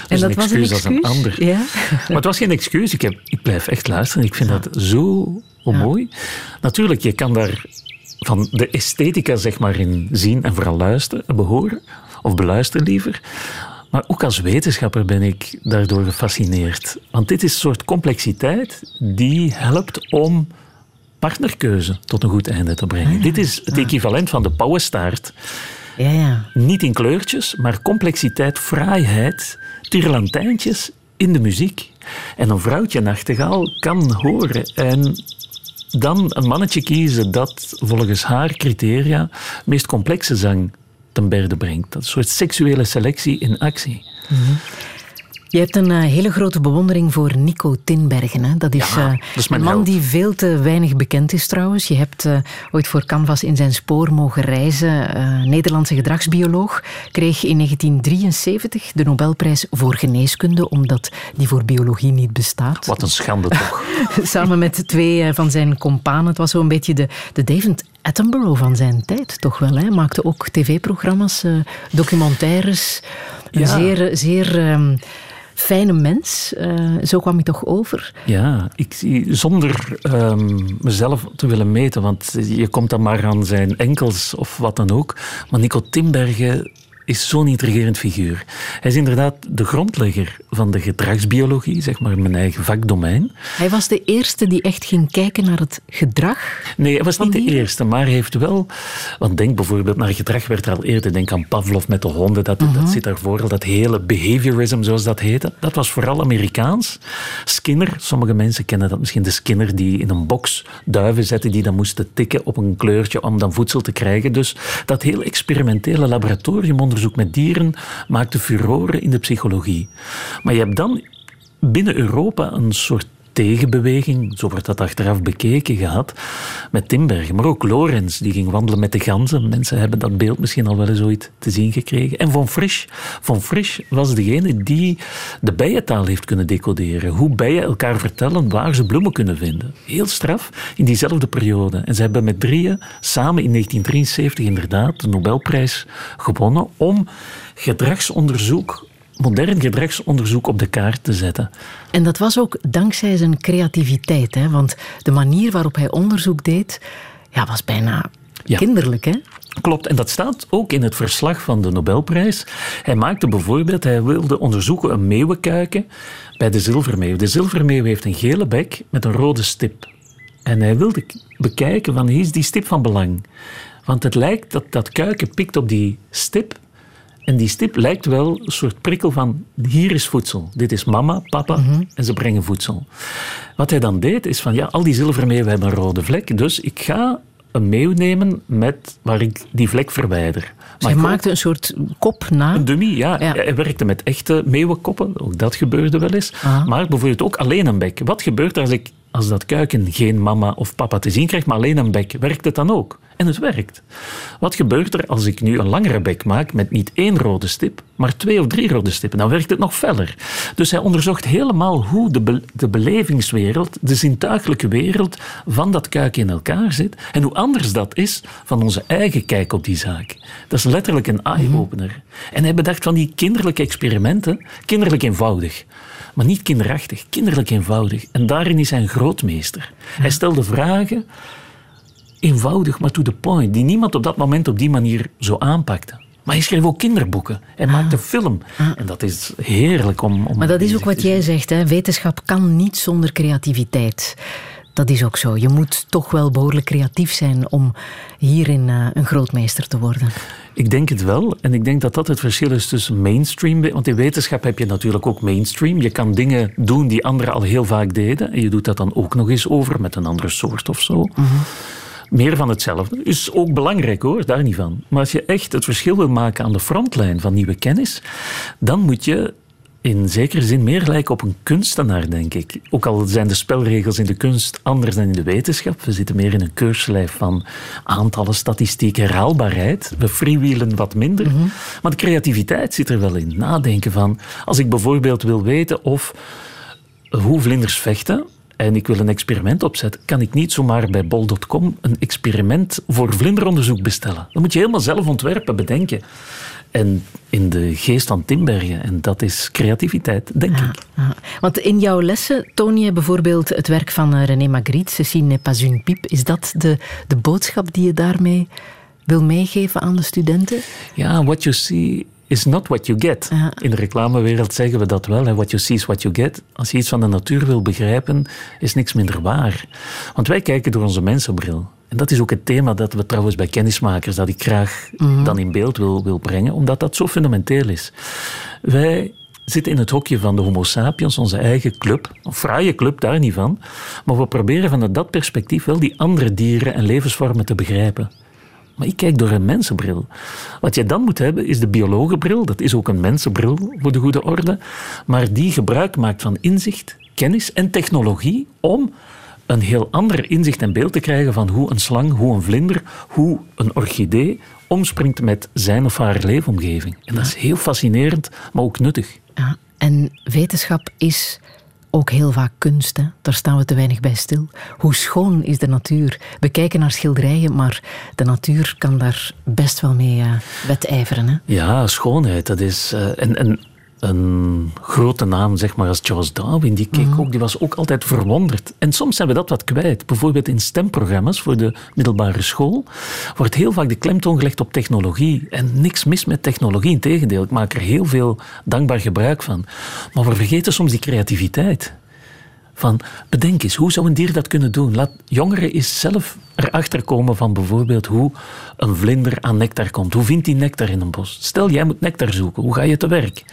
Dus en dat was een excuus als een ander. Ja. Maar het was geen excuus. Ik blijf echt luisteren. Ik vind dat zo mooi. Natuurlijk, je kan daar... van de esthetica, zeg maar, in zien en vooral luisteren, behoren, of beluisteren liever. Maar ook als wetenschapper ben ik daardoor gefascineerd. Want dit is een soort complexiteit die helpt om partnerkeuze tot een goed einde te brengen. Ja. Dit is het equivalent van de pauwenstaart. Ja. Niet in kleurtjes, maar complexiteit, fraaiheid, tirlantijntjes in de muziek. En een vrouwtje nachtegaal kan horen en... dan een mannetje kiezen dat volgens haar criteria het meest complexe zang ten berde brengt. Dat is een soort seksuele selectie in actie. Mm-hmm. Je hebt een hele grote bewondering voor Nico Tinbergen. Hè? Dat is, dat is mijn man die veel te weinig bekend is trouwens. Je hebt ooit voor Canvas in zijn spoor mogen reizen. Nederlandse gedragsbioloog kreeg in 1973 de Nobelprijs voor geneeskunde, omdat die voor biologie niet bestaat. Wat een schande toch. Samen met twee van zijn companen. Het was zo'n beetje de David Attenborough van zijn tijd, toch wel. Hij maakte ook tv-programma's, documentaires. Een zeer fijne mens. Zo kwam hij toch over? Ja, ik zie zonder mezelf te willen meten, want je komt dan maar aan zijn enkels of wat dan ook. Maar Nico Tinbergen is zo'n intrigerend figuur. Hij is inderdaad de grondlegger van de gedragsbiologie, zeg maar mijn eigen vakdomein. Hij was de eerste die echt ging kijken naar het gedrag? Nee, hij was niet de eerste, maar hij heeft wel... Want denk bijvoorbeeld, naar gedrag werd er al eerder, denk aan Pavlov met de honden, dat zit daarvoor al, dat hele behaviorism, zoals dat heette. Dat was vooral Amerikaans. Skinner, sommige mensen kennen dat misschien, de Skinner die in een box duiven zette, die dan moesten tikken op een kleurtje om dan voedsel te krijgen. Dus dat heel experimentele laboratorium onderzoek met dieren maakte furoren in de psychologie. Maar je hebt dan binnen Europa een soort tegenbeweging, zo wordt dat achteraf bekeken gehad, met Tinbergen. Maar ook Lorenz, die ging wandelen met de ganzen. Mensen hebben dat beeld misschien al wel eens ooit te zien gekregen. En Von Frisch. Von Frisch was degene die de bijentaal heeft kunnen decoderen. Hoe bijen elkaar vertellen waar ze bloemen kunnen vinden. Heel straf, in diezelfde periode. En ze hebben met drieën samen in 1973 inderdaad de Nobelprijs gewonnen om gedragsonderzoek modern gedragsonderzoek op de kaart te zetten. En dat was ook dankzij zijn creativiteit, hè? Want de manier waarop hij onderzoek deed, ja, was bijna kinderlijk, hè? Klopt, en dat staat ook in het verslag van de Nobelprijs. Hij maakte bijvoorbeeld, hij wilde onderzoeken een meeuwenkuiken bij de zilvermeeuw. De zilvermeeuw heeft een gele bek met een rode stip. En hij wilde bekijken, van, is die stip van belang? Want het lijkt dat dat kuiken pikt op die stip. En die stip lijkt wel een soort prikkel van, hier is voedsel. Dit is mama, papa, en ze brengen voedsel. Wat hij dan deed, is van, ja, al die zilvermeeuwen hebben een rode vlek, dus ik ga een meeuw nemen met, waar ik die vlek verwijder. Hij maakte een soort kop na? Een dummy, ja. Hij werkte met echte meeuwenkoppen, ook dat gebeurde wel eens. Aha. Maar bijvoorbeeld ook alleen een bek. Wat gebeurt als dat kuiken geen mama of papa te zien krijgt, maar alleen een bek? Werkt het dan ook? En het werkt. Wat gebeurt als ik nu een langere bek maak met niet één rode stip, maar 2 of 3 rode stippen? Dan werkt het nog feller. Dus hij onderzocht helemaal hoe de belevingswereld, de zintuiglijke wereld van dat kuiken in elkaar zit en hoe anders dat is van onze eigen kijk op die zaak. Dat is letterlijk een eye-opener. En hij bedacht van die kinderlijke experimenten, kinderlijk eenvoudig. Maar niet kinderachtig, kinderlijk eenvoudig. En daarin is hij een grootmeester. Hij stelde vragen, eenvoudig, maar to the point, die niemand op dat moment op die manier zo aanpakte. Maar hij schreef ook kinderboeken. Hij maakte film. En dat is heerlijk om maar dat is ook wat jij zegt, hè? Wetenschap kan niet zonder creativiteit. Dat is ook zo. Je moet toch wel behoorlijk creatief zijn om hierin een grootmeester te worden. Ik denk het wel. En ik denk dat dat het verschil is tussen mainstream. Want in wetenschap heb je natuurlijk ook mainstream. Je kan dingen doen die anderen al heel vaak deden. En je doet dat dan ook nog eens over met een andere soort of zo. Meer van hetzelfde. Is ook belangrijk hoor, daar niet van. Maar als je echt het verschil wil maken aan de frontlijn van nieuwe kennis, dan moet je in zekere zin meer lijken op een kunstenaar, denk ik. Ook al zijn de spelregels in de kunst anders dan in de wetenschap. We zitten meer in een keurslijf van aantallen, statistiek, herhaalbaarheid. We freewheelen wat minder. Maar de creativiteit zit er wel in. Nadenken van, als ik bijvoorbeeld wil weten of hoe vlinders vechten en ik wil een experiment opzetten, kan ik niet zomaar bij bol.com een experiment voor vlinderonderzoek bestellen. Dat moet je helemaal zelf ontwerpen, bedenken. En in de geest van Tinbergen. En dat is creativiteit, denk ik. Ja. Want in jouw lessen toon je bijvoorbeeld het werk van René Magritte, Ceci n'est pas une pipe. Is dat de boodschap die je daarmee wil meegeven aan de studenten? Ja, what you see is not what you get. Ja. In de reclamewereld zeggen we dat wel. Hè? What you see is what you get. Als je iets van de natuur wil begrijpen, is niks minder waar. Want wij kijken door onze mensenbril. En dat is ook het thema dat we trouwens bij Kennismakers, dat ik graag dan in beeld wil brengen, omdat dat zo fundamenteel is. Wij zitten in het hokje van de homo sapiens, onze eigen club. Een fraaie club, daar niet van. Maar we proberen vanuit dat perspectief wel die andere dieren en levensvormen te begrijpen. Maar ik kijk door een mensenbril. Wat je dan moet hebben, is de biologenbril. Dat is ook een mensenbril, voor de goede orde. Maar die gebruik maakt van inzicht, kennis en technologie om een heel ander inzicht en beeld te krijgen van hoe een slang, hoe een vlinder, hoe een orchidee omspringt met zijn of haar leefomgeving. En dat is heel fascinerend, maar ook nuttig. Ja, en wetenschap is ook heel vaak kunst, hè? Daar staan we te weinig bij stil. Hoe schoon is de natuur? We kijken naar schilderijen, maar de natuur kan daar best wel mee wedijveren. Hè? Ja, schoonheid, dat is een grote naam, zeg maar, als Charles Darwin, die keek ook, die was ook altijd verwonderd. En soms zijn we dat wat kwijt. Bijvoorbeeld in STEM-programma's voor de middelbare school wordt heel vaak de klemtoon gelegd op technologie. En niks mis met technologie, integendeel. Ik maak er heel veel dankbaar gebruik van. Maar we vergeten soms die creativiteit. Van, bedenk eens, hoe zou een dier dat kunnen doen? Laat jongeren eens zelf erachter komen van bijvoorbeeld hoe een vlinder aan nectar komt. Hoe vindt die nectar in een bos? Stel, jij moet nectar zoeken. Hoe ga je te werk?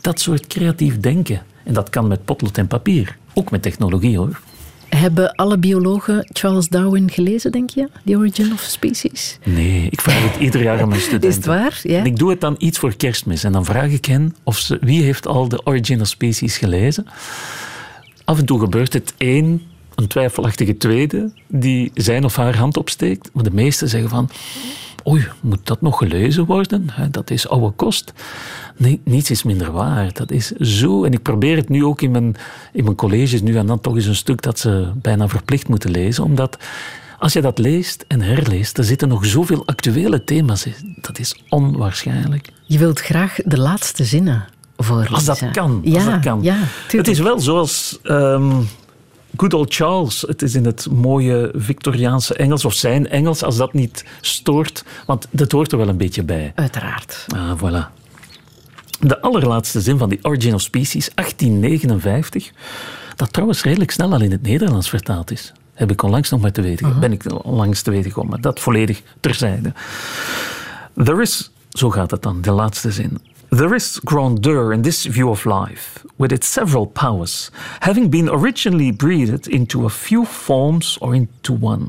Dat soort creatief denken. En dat kan met potlood en papier. Ook met technologie, hoor. Hebben alle biologen Charles Darwin gelezen, denk je? The Origin of Species? Nee, ik vraag het ieder jaar aan mijn studenten. Is het waar? Ja. En ik doe het dan iets voor Kerstmis. En dan vraag ik hen of ze, wie heeft al The Origin of Species gelezen? Af en toe gebeurt het een twijfelachtige tweede, die zijn of haar hand opsteekt. Maar de meesten zeggen van, oei, moet dat nog gelezen worden? Dat is oude kost. Nee, niets is minder waar. Dat is zo. En ik probeer het nu ook in mijn colleges nu en dan toch eens een stuk dat ze bijna verplicht moeten lezen. Omdat als je dat leest en herleest, er zitten nog zoveel actuele thema's in. Dat is onwaarschijnlijk. Je wilt graag de laatste zinnen voorlezen. Als dat kan. Ja, als dat kan. Ja, het is wel zoals... Good old Charles, het is in het mooie Victoriaanse Engels, of zijn Engels, als dat niet stoort. Want dat hoort er wel een beetje bij. Uiteraard. Ah, voilà. De allerlaatste zin van The Origin of Species, 1859, dat trouwens redelijk snel al in het Nederlands vertaald is. Heb ik onlangs nog maar te weten. Uh-huh. Ben ik onlangs te weten gekomen, maar dat volledig terzijde. There is, zo gaat het dan, de laatste zin. There is grandeur in this view of life, with its several powers, having been originally breathed into a few forms or into one.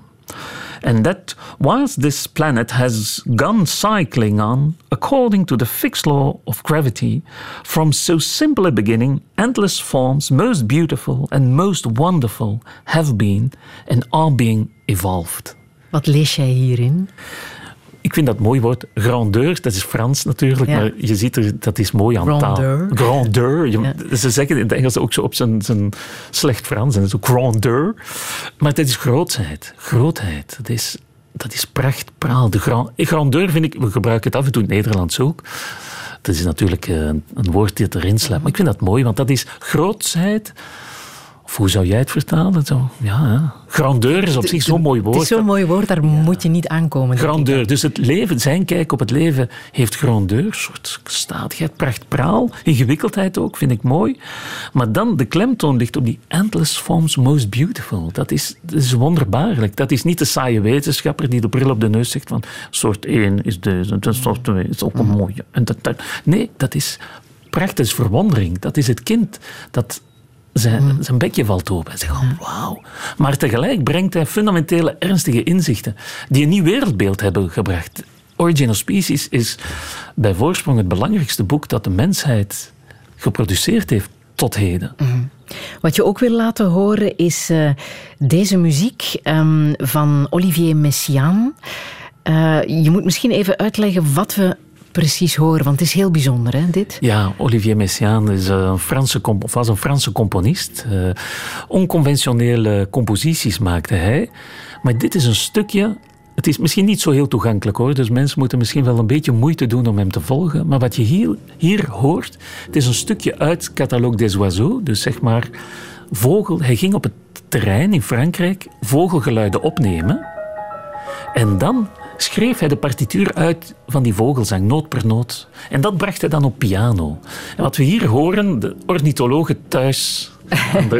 And that whilst this planet has gone cycling on, according to the fixed law of gravity, from so simple a beginning, endless forms, most beautiful and most wonderful, have been and are being evolved. Wat lees jij hierin? Ik vind dat mooi woord, grandeur, dat is Frans natuurlijk, ja. Maar je ziet er, dat is mooi aan grandeur. Taal. Grandeur. Ja. Ze zeggen in het Engels ook zo op zijn slecht Frans, en zo grandeur. Maar dat is grootheid, grootheid. Dat is pracht, praal. Grandeur vind ik, we gebruiken het af en toe in het Nederlands ook. Dat is natuurlijk een woord die het erin slaat. Maar ik vind dat mooi, want dat is grootheid. Of hoe zou jij het vertalen? Zo, ja. Grandeur is op zich zo'n mooi woord. Het is zo'n mooi woord, daar moet je niet aankomen. Grandeur. Dus het leven, zijn kijk op het leven heeft grandeur. Een soort statigheid, prachtpraal. Ingewikkeldheid ook, vind ik mooi. Maar dan, de klemtoon ligt op die endless forms most beautiful. Dat is wonderbaarlijk. Dat is niet de saaie wetenschapper die de bril op de neus zegt van soort 1 is deze, soort 2 is ook een mooie. Nee, dat is pracht, dat is verwondering. Dat is het kind dat... Zijn bekje valt open en zegt, oh, wauw. Maar tegelijk brengt hij fundamentele, ernstige inzichten die een nieuw wereldbeeld hebben gebracht. Origin of Species is bij voorsprong het belangrijkste boek dat de mensheid geproduceerd heeft tot heden. Mm. Wat je ook wil laten horen is deze muziek van Olivier Messiaen. Je moet misschien even uitleggen wat we... precies horen, want het is heel bijzonder, hè, dit? Ja, Olivier Messiaen is was een Franse componist. Onconventionele composities maakte hij. Maar dit is een stukje... Het is misschien niet zo heel toegankelijk, hoor. Dus mensen moeten misschien wel een beetje moeite doen om hem te volgen. Maar wat je hier hoort, het is een stukje uit Catalogue des Oiseaux. Dus zeg maar, hij ging op het terrein in Frankrijk vogelgeluiden opnemen. En dan... schreef hij de partituur uit van die vogelzang, noot per noot. En dat bracht hij dan op piano. En wat we hier horen, de ornithologen thuis,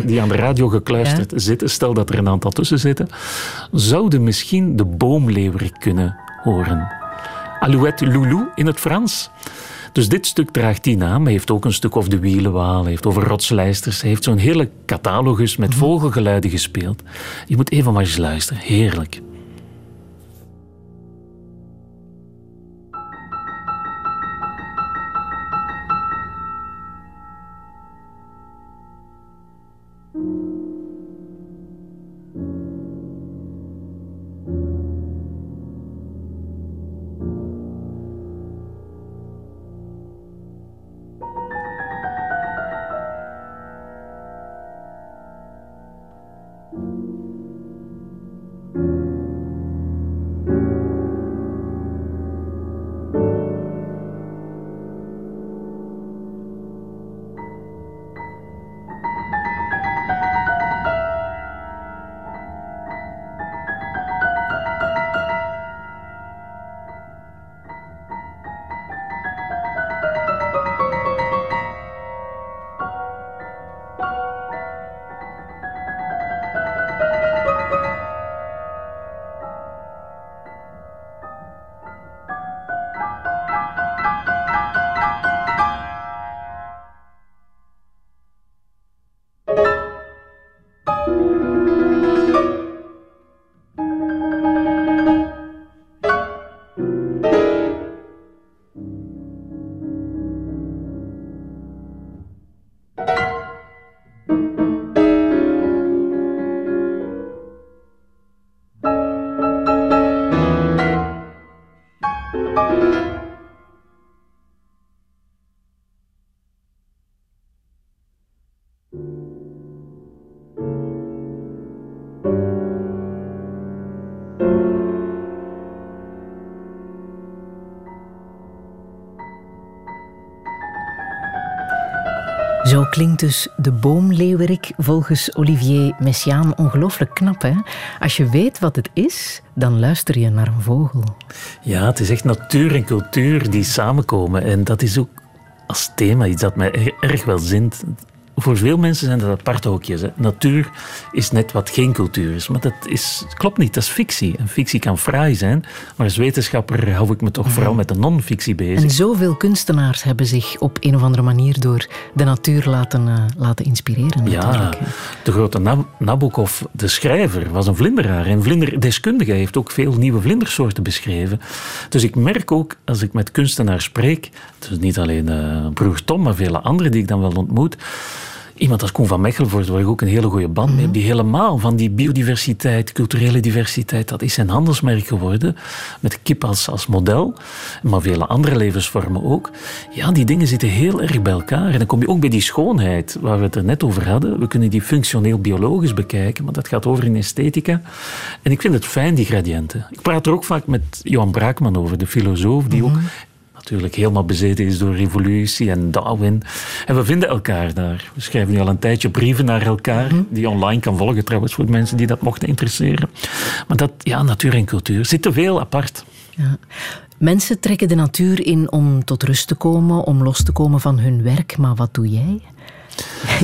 die aan de radio gekluisterd zitten, stel dat er een aantal tussen zitten, zouden misschien de boomleeuwerik kunnen horen. Alouette loulou in het Frans. Dus dit stuk draagt die naam. Hij heeft ook een stuk over de wielenwaal, hij heeft over rotslijsters, hij heeft zo'n hele catalogus met vogelgeluiden gespeeld. Je moet even maar eens luisteren. Heerlijk. Zo klinkt dus de boomleeuwerik volgens Olivier Messiaen. Ongelooflijk knap, hè? Als je weet wat het is, dan luister je naar een vogel. Ja, het is echt natuur en cultuur die samenkomen. En dat is ook als thema iets dat mij erg wel zint. Voor veel mensen zijn dat aparte hokjes. Hè. Natuur is net wat geen cultuur is. Maar dat is, klopt niet, dat is fictie. En fictie kan fraai zijn, maar als wetenschapper hou ik me toch vooral met de non-fictie bezig. En zoveel kunstenaars hebben zich op een of andere manier door de natuur laten inspireren. Ja, de grote Nabokov, de schrijver, was een vlinderaar. En vlinderdeskundige heeft ook veel nieuwe vlindersoorten beschreven. Dus ik merk ook, als ik met kunstenaars spreek, dus niet alleen broer Tom, maar vele anderen die ik dan wel ontmoet, iemand als Koen van Mechelvoort, waar ik ook een hele goede band mee heb, die helemaal van die biodiversiteit, culturele diversiteit, dat is zijn handelsmerk geworden, met kip als model, maar vele andere levensvormen ook. Ja, die dingen zitten heel erg bij elkaar. En dan kom je ook bij die schoonheid, waar we het er net over hadden. We kunnen die functioneel biologisch bekijken, maar dat gaat over in esthetica. En ik vind het fijn, die gradiënten. Ik praat er ook vaak met Johan Braakman over, de filosoof, die ook natuurlijk helemaal bezeten is door evolutie en Darwin. En we vinden elkaar daar. We schrijven nu al een tijdje brieven naar elkaar, die je online kan volgen trouwens, voor mensen die dat mochten interesseren. Maar dat, ja, natuur en cultuur zit te veel apart. Ja. Mensen trekken de natuur in om tot rust te komen, om los te komen van hun werk. Maar wat doe jij?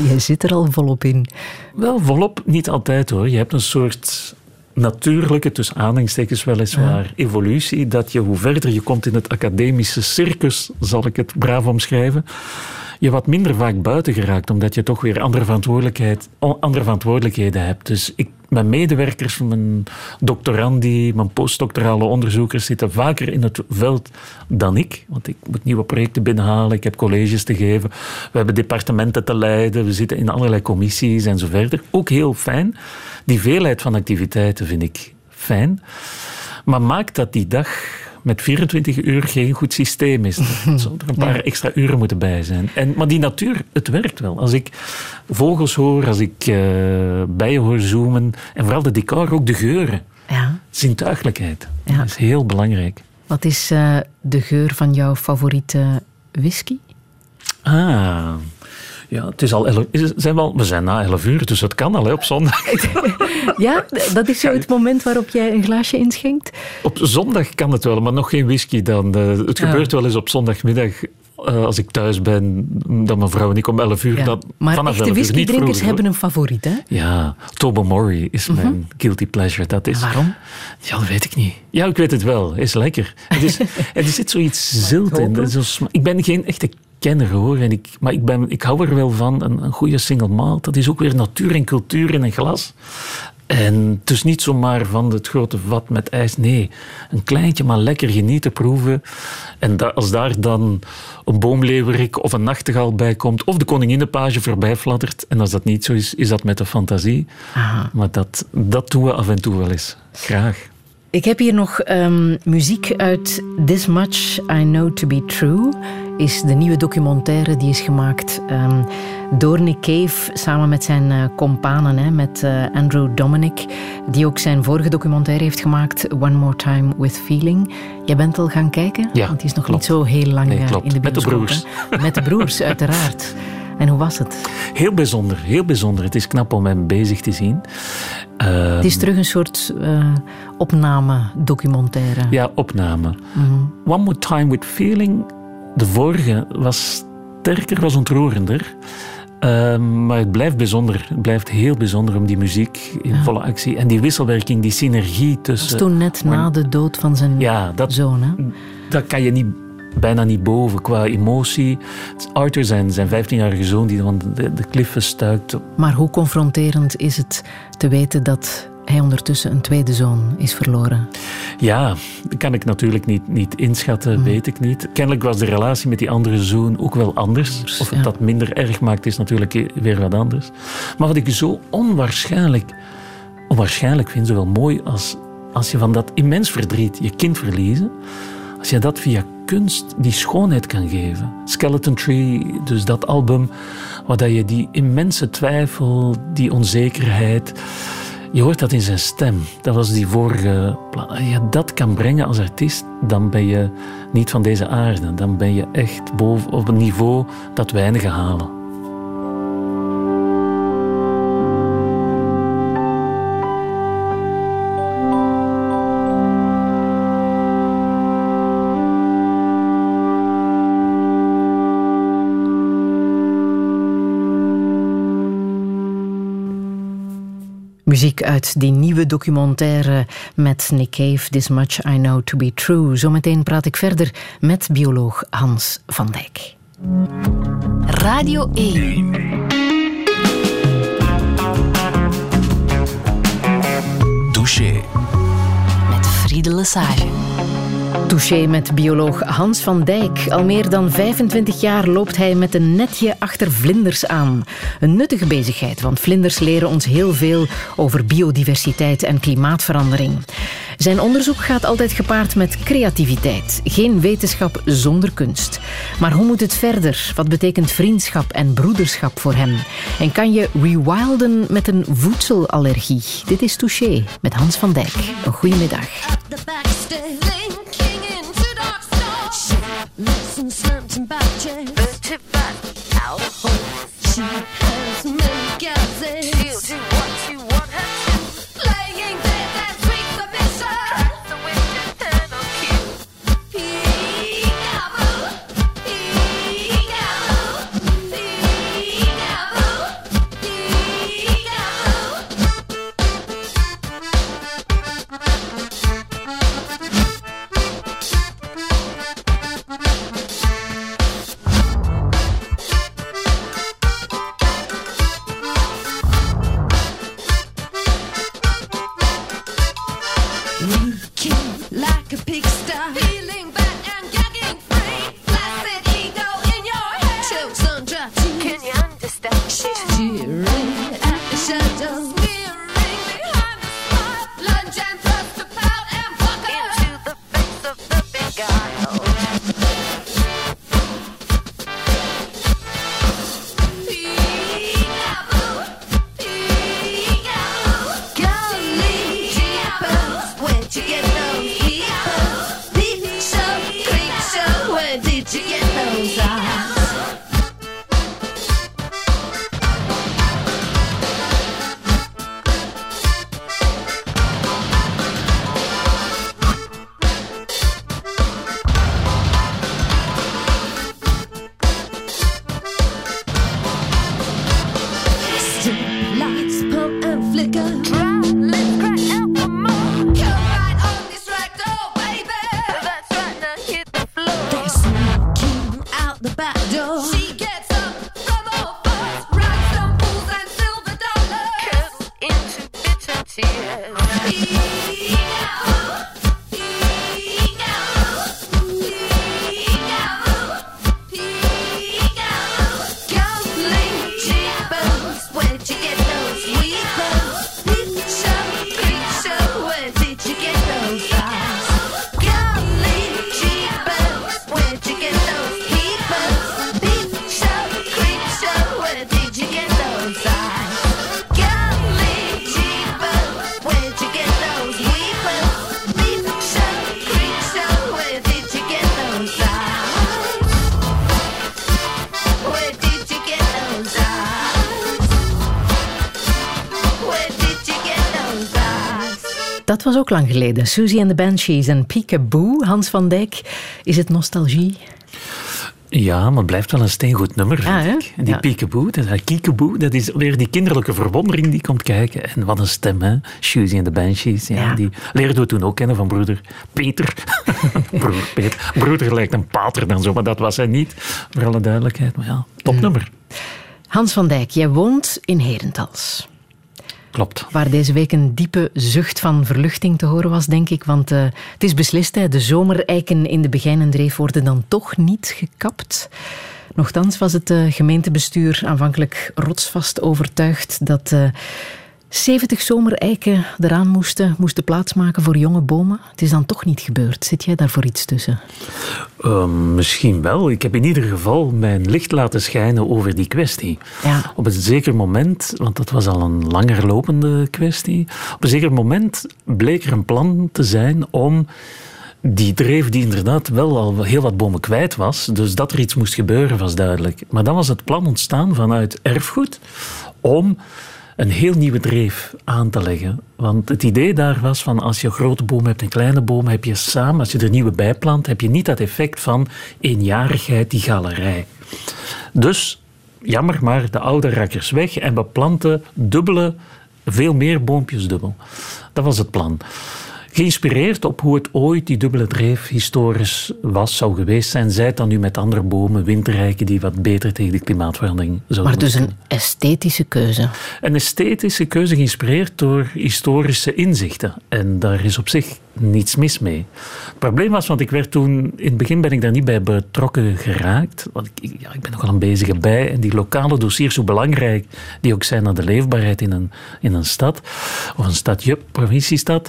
Jij zit er al volop in. Wel, volop niet altijd hoor. Je hebt een soort natuurlijke, tussen aanhalingstekens weliswaar, evolutie, dat je hoe verder je komt in het academische circus, zal ik het braaf omschrijven, je wat minder vaak buiten geraakt, omdat je toch weer andere verantwoordelijkheden hebt. Dus mijn medewerkers, mijn doctorandi, mijn postdoctorale onderzoekers zitten vaker in het veld dan ik. Want ik moet nieuwe projecten binnenhalen, ik heb colleges te geven, we hebben departementen te leiden, we zitten in allerlei commissies en zo verder. Ook heel fijn. Die veelheid van activiteiten vind ik fijn. Maar maakt dat die dag met 24 uur geen goed systeem is. Er zullen er een paar extra uren moeten bij zijn. Maar die natuur, het werkt wel. Als ik vogels hoor, als ik bijen hoor zoomen, en vooral de decor, ook de geuren. Ja. Zintuiglijkheid. Ja. Dat is heel belangrijk. Wat is de geur van jouw favoriete whisky? Ah, ja, het is al 11 uur. We zijn na 11 uur, dus dat kan al hè, op zondag. Ja, dat is zo het moment waarop jij een glaasje inschenkt? Op zondag kan het wel, maar nog geen whisky dan. Het gebeurt wel eens op zondagmiddag, als ik thuis ben, dan mijn vrouw en ik om 11 uur. Ja. Maar echte whiskydrinkers hebben een favoriet, hè? Ja, Tobermory is mijn guilty pleasure. Dat is. Waarom? Ja, dat weet ik niet. Ja, ik weet het wel. Is lekker. Er zit zoiets zilt in. Ik ben geen echte kenner hoor. Maar ik hou er wel van. Een goede single malt. Dat is ook weer natuur en cultuur in een glas. En dus niet zomaar van het grote vat met ijs. Nee, een kleintje maar lekker genieten, proeven. En als daar dan een boomleeuwerik of een nachtegaal bij komt, of de koninginnenpage voorbij fladdert. En als dat niet zo is, is dat met de fantasie. Aha. Maar dat doen we af en toe wel eens. Graag. Ik heb hier nog muziek uit This Much I Know To Be True. Is de nieuwe documentaire die is gemaakt door Nick Cave samen met zijn companen, met Andrew Dominic, die ook zijn vorige documentaire heeft gemaakt, One More Time with Feeling. Jij bent al gaan kijken? Ja, want die is nog niet zo heel lang in de bioscoop. Met de broers. Met de broers, uiteraard. En hoe was het? Heel bijzonder, heel bijzonder. Het is knap om hem bezig te zien. Het is terug een soort opname-documentaire. Ja, opname. Mm-hmm. One More Time with Feeling, de vorige, was sterker, was ontroerender. Maar het blijft bijzonder. Het blijft heel bijzonder om die muziek in volle actie. En die wisselwerking, die synergie tussen. Dat was toen net na de dood van zijn zoon. Hè? Dat kan je bijna niet boven qua emotie. Arthur, zijn 15-jarige zoon, die van de kliffen stuikt. Maar hoe confronterend is het te weten dat hij ondertussen een tweede zoon is verloren? Ja, dat kan ik natuurlijk niet inschatten, weet ik niet. Kennelijk was de relatie met die andere zoon ook wel anders. Of het dat minder erg maakt, is natuurlijk weer wat anders. Maar wat ik zo onwaarschijnlijk vind, zowel mooi als je van dat immens verdriet, je kind verliezen, als je dat via kunst die schoonheid kan geven. Skeleton Tree, dus dat album, waar je die immense twijfel, die onzekerheid, je hoort dat in zijn stem. Dat was die vorige plaat. Als je dat kan brengen als artiest, dan ben je niet van deze aarde. Dan ben je echt boven op een niveau dat weinigen halen. Muziek uit die nieuwe documentaire met Nick Cave, This Much I Know To Be True. Zometeen praat ik verder met bioloog Hans Van Dyck. Radio 1. Douché. Met Friede Lesage. Touché met bioloog Hans Van Dyck. Al meer dan 25 jaar loopt hij met een netje achter vlinders aan. Een nuttige bezigheid, want vlinders leren ons heel veel over biodiversiteit en klimaatverandering. Zijn onderzoek gaat altijd gepaard met creativiteit. Geen wetenschap zonder kunst. Maar hoe moet het verder? Wat betekent vriendschap en broederschap voor hem? En kan je rewilden met een voedselallergie? Dit is Touché met Hans Van Dyck. Een goede middag. And slurped and backed it, but it back alcohol. She has many gases. She'll do what you want her to. Laying there, that sweet submission. Crack the window and I'll kill. Peekaboo, peekaboo, Dat was ook lang geleden. Susie en de Banshees en Peekaboo, Hans Van Dyck. Is het nostalgie? Ja, maar het blijft wel een steengoed nummer, vind ik. En die Peekaboo, dat is weer die kinderlijke verwondering die komt kijken. En wat een stem, hè? Susie en de Banshees. Ja. Die leerden we toen ook kennen van broeder Peter. Broer Peter. Broeder lijkt een pater dan zo, maar dat was hij niet. Voor alle duidelijkheid, maar ja, topnummer. Hans Van Dyck, jij woont in Herentals. Klopt. Waar deze week een diepe zucht van verluchting te horen was, denk ik. Want het is beslist, hè, de zomereiken in de Begijnendreef worden dan toch niet gekapt. Nochtans was het gemeentebestuur aanvankelijk rotsvast overtuigd dat 70 zomereiken eraan moesten plaatsmaken voor jonge bomen. Het is dan toch niet gebeurd. Zit jij daar voor iets tussen? Misschien wel. Ik heb in ieder geval mijn licht laten schijnen over die kwestie. Ja. Op een zeker moment, want dat was al een langer lopende kwestie, op een zeker moment bleek er een plan te zijn om die dreef die inderdaad wel al heel wat bomen kwijt was, dus dat er iets moest gebeuren was duidelijk. Maar dan was het plan ontstaan vanuit erfgoed om een heel nieuwe dreef aan te leggen. Want het idee daar was van als je een grote boom hebt en een kleine boom, heb je samen, als je er nieuwe bij plant, heb je niet dat effect van eenjarigheid, die galerij. Dus, jammer maar, de oude rakkers weg en we planten dubbele Veel meer boompjes dubbel. Dat was het plan. Geïnspireerd op hoe het ooit die dubbele dreef historisch was, zou geweest zijn, zij het dan nu met andere bomen, windrijken die wat beter tegen de klimaatverandering zouden maar dus kunnen. Een esthetische keuze. Een esthetische keuze geïnspireerd door historische inzichten. En daar is op zich niets mis mee. Het probleem was, want ik werd toen, in het begin ben ik daar niet bij betrokken geraakt, want ik ben nogal een bezige bij, en die lokale dossiers, hoe belangrijk die ook zijn aan de leefbaarheid in een stad, of een stadje, provinciestad,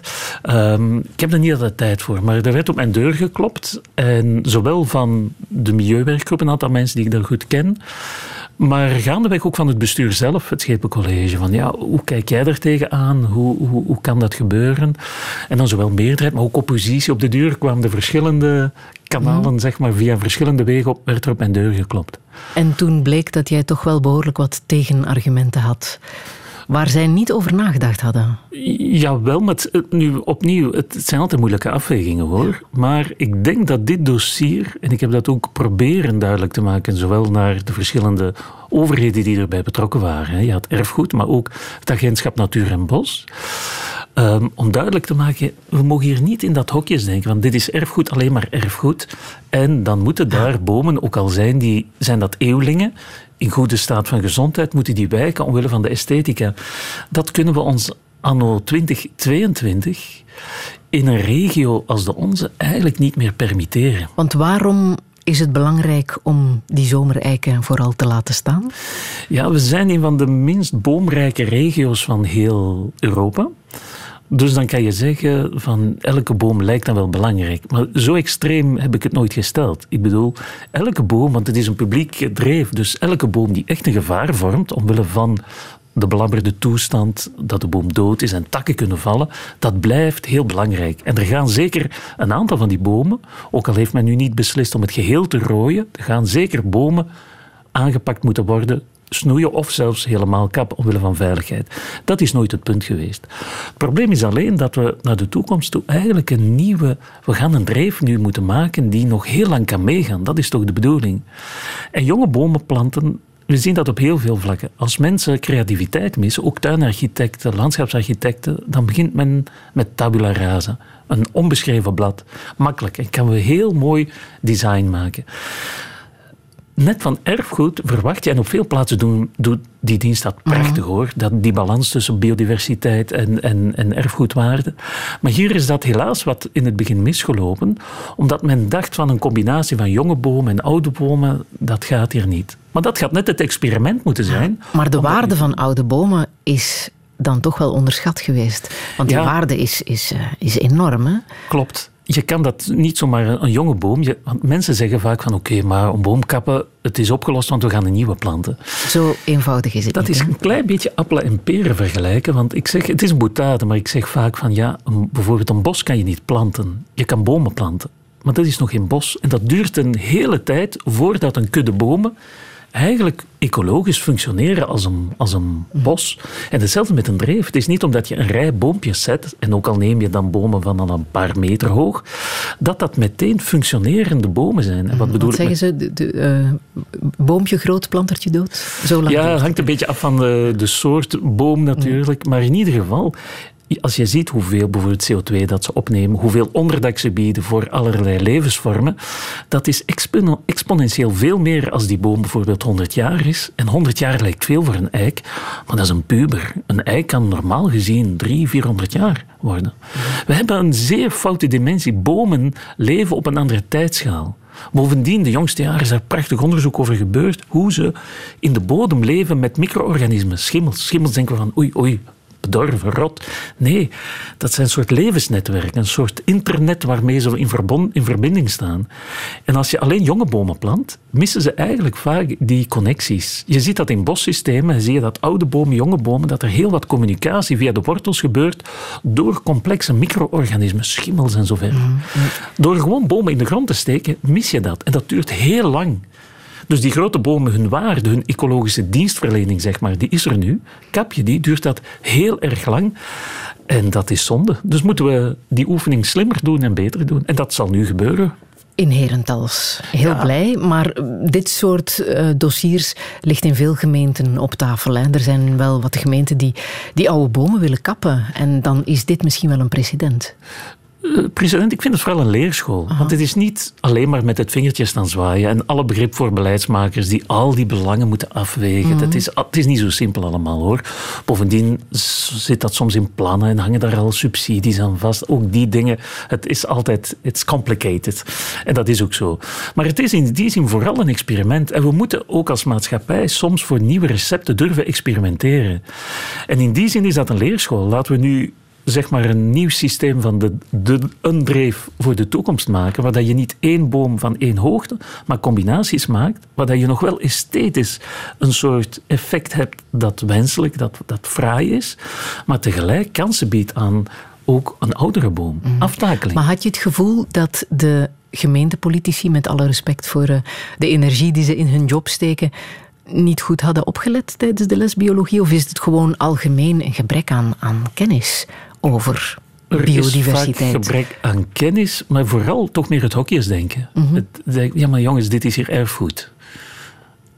ik heb er niet altijd tijd voor, maar er werd op mijn deur geklopt, en zowel van de milieuwerkgroep, een aantal mensen die ik daar goed ken, maar gaandeweg ook van het bestuur zelf, het Schepencollege, van ja, hoe kijk jij daar tegenaan, hoe kan dat gebeuren? En dan zowel meerderheid, maar ook oppositie. Op de duur kwamen de verschillende kanalen, zeg maar, via verschillende wegen werd er op mijn deur geklopt. En toen bleek dat jij toch wel behoorlijk wat tegenargumenten had, waar zij niet over nagedacht hadden. Jawel, maar het zijn altijd moeilijke afwegingen, hoor. Maar ik denk dat dit dossier, en ik heb dat ook proberen duidelijk te maken, zowel naar de verschillende overheden die erbij betrokken waren. Je had erfgoed, maar ook het agentschap Natuur en Bos. Om duidelijk te maken, we mogen hier niet in dat hokjes denken, want dit is erfgoed, alleen maar erfgoed. En dan moeten daar bomen, ook al zijn dat eeuwelingen, in goede staat van gezondheid, moeten die wijken omwille van de esthetica. Dat kunnen we ons anno 2022 in een regio als de onze eigenlijk niet meer permitteren. Want waarom is het belangrijk om die zomereiken vooral te laten staan? Ja, we zijn een van de minst boomrijke regio's van heel Europa. Dus dan kan je zeggen van elke boom lijkt dan wel belangrijk. Maar zo extreem heb ik het nooit gesteld. Ik bedoel, elke boom, want het is een publiek dreef, dus elke boom die echt een gevaar vormt omwille van de belabberde toestand, dat de boom dood is en takken kunnen vallen, dat blijft heel belangrijk. En er gaan zeker een aantal van die bomen, ook al heeft men nu niet beslist om het geheel te rooien, er gaan zeker bomen aangepakt moeten worden, snoeien of zelfs helemaal kappen omwille van veiligheid. Dat is nooit het punt geweest. Het probleem is alleen dat we naar de toekomst toe eigenlijk we gaan een dreef nu moeten maken die nog heel lang kan meegaan. Dat is toch de bedoeling. En jonge bomen planten, we zien dat op heel veel vlakken. Als mensen creativiteit missen, ook tuinarchitecten, landschapsarchitecten, dan begint men met tabula rasa. Een onbeschreven blad. Makkelijk. En kan we heel mooi design maken. Net van erfgoed verwacht je, en op veel plaatsen doet die dienst dat prachtig, hoor. Die balans tussen biodiversiteit en erfgoedwaarde. Maar hier is dat helaas wat in het begin misgelopen, omdat men dacht van een combinatie van jonge bomen en oude bomen, dat gaat hier niet. Maar dat gaat net het experiment moeten zijn. Maar de waarde van oude bomen is dan toch wel onderschat geweest. Want die waarde is enorm, hè? Klopt. Je kan dat niet zomaar een jonge boom. Want mensen zeggen vaak van oké, maar een boom kappen, het is opgelost, want we gaan een nieuwe planten. Zo eenvoudig is het dat niet. Dat is een klein beetje appelen en peren vergelijken. Want ik zeg, het is een boutade, maar ik zeg vaak van bijvoorbeeld een bos kan je niet planten. Je kan bomen planten. Maar dat is nog geen bos. En dat duurt een hele tijd voordat een kudde bomen eigenlijk ecologisch functioneren als een bos. En hetzelfde met een dreef. Het is niet omdat je een rij boompjes zet, en ook al neem je dan bomen van dan een paar meter hoog, dat meteen functionerende bomen zijn. En wat bedoel ik zeggen met... ze? Boompje groot, plantertje dood? Zo lang het hangt een beetje af van de soort boom natuurlijk. Maar in ieder geval, als je ziet hoeveel bijvoorbeeld CO2 dat ze opnemen, hoeveel onderdak ze bieden voor allerlei levensvormen, dat is exponentieel veel meer als die boom bijvoorbeeld 100 jaar is. En 100 jaar lijkt veel voor een eik, maar dat is een puber. Een eik kan normaal gezien 300, 400 jaar worden. We hebben een zeer foute dimensie. Bomen leven op een andere tijdschaal. Bovendien, de jongste jaren is daar prachtig onderzoek over gebeurd, hoe ze in de bodem leven met micro-organismen. Schimmels. Schimmels denken we van oei. Bedorven, rot. Nee, dat zijn een soort levensnetwerk, een soort internet waarmee ze in verbinding staan. En als je alleen jonge bomen plant, missen ze eigenlijk vaak die connecties. Je ziet dat in bossystemen, zie je dat oude bomen, jonge bomen, dat er heel wat communicatie via de wortels gebeurt door complexe micro-organismen, schimmels en zo verder. Door gewoon bomen in de grond te steken, mis je dat. En dat duurt heel lang. Dus die grote bomen, hun waarde, hun ecologische dienstverlening, zeg maar, die is er nu. Kap je die, duurt dat heel erg lang. En dat is zonde. Dus moeten we die oefening slimmer doen en beter doen. En dat zal nu gebeuren. in Herentals. Heel blij, maar dit soort dossiers ligt in veel gemeenten op tafel. Hè. Er zijn wel wat gemeenten die oude bomen willen kappen. En dan is dit misschien wel een precedent. Ik vind het vooral een leerschool. Aha. Want het is niet alleen maar met het vingertje staan zwaaien en alle begrip voor beleidsmakers die al die belangen moeten afwegen. Mm-hmm. Het is niet zo simpel allemaal, hoor. Bovendien zit dat soms in plannen en hangen daar al subsidies aan vast. Ook die dingen, het is altijd, it's complicated. En dat is ook zo. Maar het is in die zin vooral een experiment. En we moeten ook als maatschappij soms voor nieuwe recepten durven experimenteren. En in die zin is dat een leerschool. Laten we nu zeg maar een nieuw systeem van een dreef voor de toekomst maken, waar dat je niet één boom van één hoogte, maar combinaties maakt, waar dat je nog wel esthetisch een soort effect hebt dat wenselijk, dat fraai is, maar tegelijk kansen biedt aan ook een oudere boom. Mm. Aftakeling. Maar had je het gevoel dat de gemeentepolitici, met alle respect voor de energie die ze in hun job steken, niet goed hadden opgelet tijdens de les biologie? Of is het gewoon algemeen een gebrek aan kennis over biodiversiteit? Er is vaak gebrek aan kennis, maar vooral toch meer het hokjesdenken. Mm-hmm. Ja, maar jongens, dit is hier erfgoed.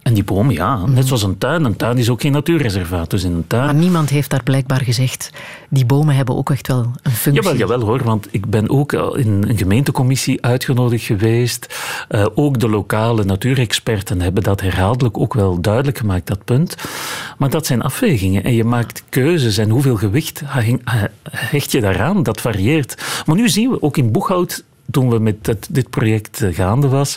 En die boom, mm-hmm. Net zoals een tuin. Een tuin is ook geen natuurreservaat. Dus in een tuin... Maar niemand heeft daar blijkbaar gezegd, die bomen hebben ook echt wel een functie. Jawel hoor, want ik ben ook in een gemeentecommissie uitgenodigd geweest. Ook de lokale natuurexperten hebben dat herhaaldelijk ook wel duidelijk gemaakt, dat punt. Maar dat zijn afwegingen. En je maakt keuzes en hoeveel gewicht hecht je daaraan, dat varieert. Maar nu zien we ook in Boeghout, toen we met dit project gaande was.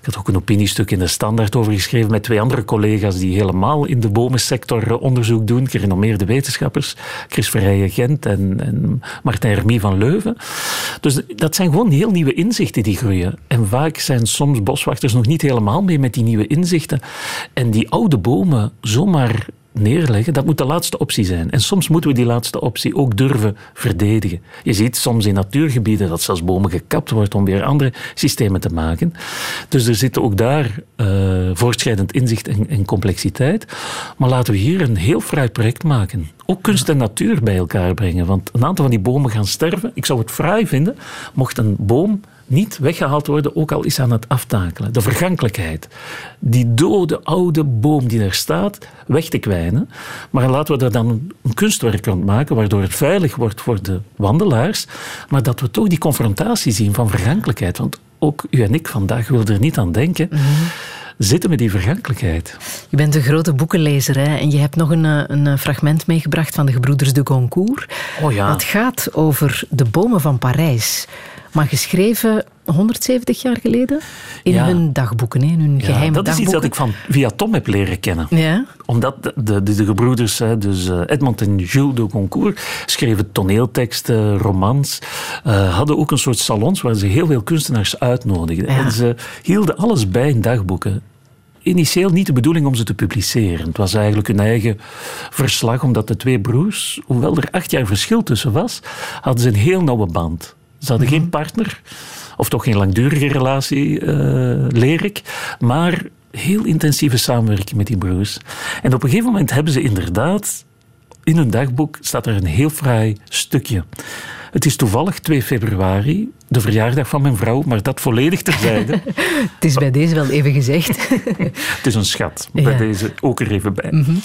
Ik had ook een opiniestuk in de Standaard over geschreven met 2 andere collega's die helemaal in de bomensector onderzoek doen, gerenommeerde wetenschappers, Chris Verheijen Gent en Martijn Hermie van Leuven. Dus dat zijn gewoon heel nieuwe inzichten die groeien. En vaak zijn soms boswachters nog niet helemaal mee met die nieuwe inzichten. En die oude bomen zomaar neerleggen, dat moet de laatste optie zijn. En soms moeten we die laatste optie ook durven verdedigen. Je ziet soms in natuurgebieden dat zelfs bomen gekapt wordt om weer andere systemen te maken. Dus er zitten ook daar voortschrijdend inzicht en complexiteit. Maar laten we hier een heel fraai project maken. Ook kunst en natuur bij elkaar brengen. Want een aantal van die bomen gaan sterven. Ik zou het fraai vinden mocht een boom niet weggehaald worden, ook al is aan het aftakelen. De vergankelijkheid. Die dode oude boom die er staat, weg te kwijnen. Maar laten we er dan een kunstwerk rond maken, waardoor het veilig wordt voor de wandelaars. Maar dat we toch die confrontatie zien van vergankelijkheid. Want ook u en ik vandaag wilden er niet aan denken. Mm-hmm. Zitten met die vergankelijkheid. Je bent een grote boekenlezer, hè? En je hebt nog een fragment meegebracht van de gebroeders de Goncourt. Oh ja. Dat gaat over de bomen van Parijs. Maar geschreven 170 jaar geleden in hun dagboeken, in hun geheime dagboeken. Dat is iets dat ik via Tom heb leren kennen. Ja? Omdat de gebroeders, dus Edmond en Jules de Goncourt, schreven toneelteksten, romans, hadden ook een soort salons waar ze heel veel kunstenaars uitnodigden. Ja. En ze hielden alles bij in dagboeken. Initieel niet de bedoeling om ze te publiceren. Het was eigenlijk hun eigen verslag, omdat de 2 broers, hoewel er 8 jaar verschil tussen was, hadden ze een heel nauwe band. Ze hadden geen partner, of toch geen langdurige relatie, leer ik. Maar heel intensieve samenwerking met die broers. En op een gegeven moment hebben ze inderdaad, in hun dagboek staat er een heel fraai stukje. Het is toevallig 2 februari, de verjaardag van mijn vrouw, maar dat volledig terzijde. Het is bij deze wel even gezegd. Het is een schat, bij deze ook er even bij. Mm-hmm.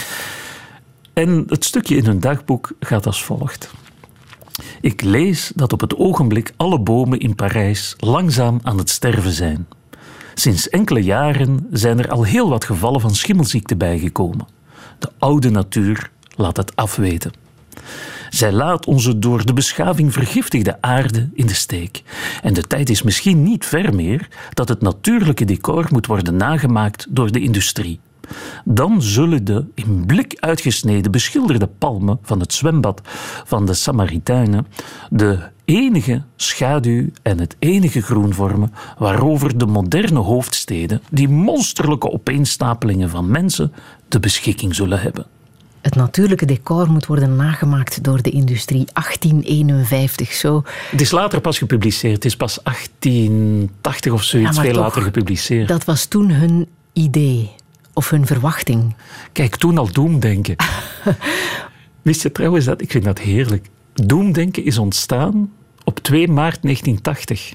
En het stukje in hun dagboek gaat als volgt. Ik lees dat op het ogenblik alle bomen in Parijs langzaam aan het sterven zijn. Sinds enkele jaren zijn er al heel wat gevallen van schimmelziekte bijgekomen. De oude natuur laat het afweten. Zij laat onze door de beschaving vergiftigde aarde in de steek. En de tijd is misschien niet ver meer dat het natuurlijke decor moet worden nagemaakt door de industrie. Dan zullen de in blik uitgesneden beschilderde palmen van het zwembad van de Samaritainen de enige schaduw en het enige groen vormen waarover de moderne hoofdsteden, die monsterlijke opeenstapelingen van mensen, de beschikking zullen hebben. Het natuurlijke decor moet worden nagemaakt door de industrie. 1851, zo. Het is later pas gepubliceerd. Het is pas 1880 of zoiets, veel later gepubliceerd. Dat was toen hun idee. Of hun verwachting. Kijk, toen al doemdenken. Wist je trouwens dat? Ik vind dat heerlijk. Doemdenken is ontstaan op 2 maart 1980.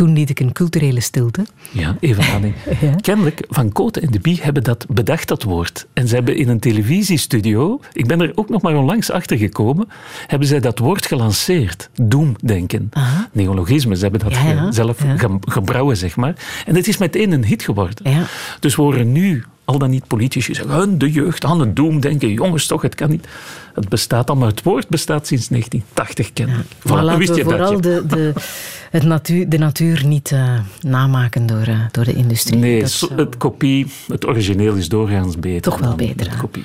Toen liet ik een culturele stilte. Ja, even aan. Ja. Kennelijk, Van Koten en de Bie hebben dat bedacht, dat woord. En ze hebben in een televisiestudio, ik ben er ook nog maar onlangs achter gekomen, hebben zij dat woord gelanceerd. Doemdenken. Aha. Neologisme, ze hebben dat zelf gebrouwen, zeg maar. En het is meteen een hit geworden. Ja. Dus we horen nu al dan niet politici zeggen, de jeugd aan het doemdenken, jongens toch, het kan niet. Het bestaat al, maar het woord bestaat sinds 1980 kennelijk. Ja. Voilà, laten wist je dat, vooral de natuur niet namaken door de industrie. Nee, het origineel is doorgaans beter. Toch wel beter. De kopie.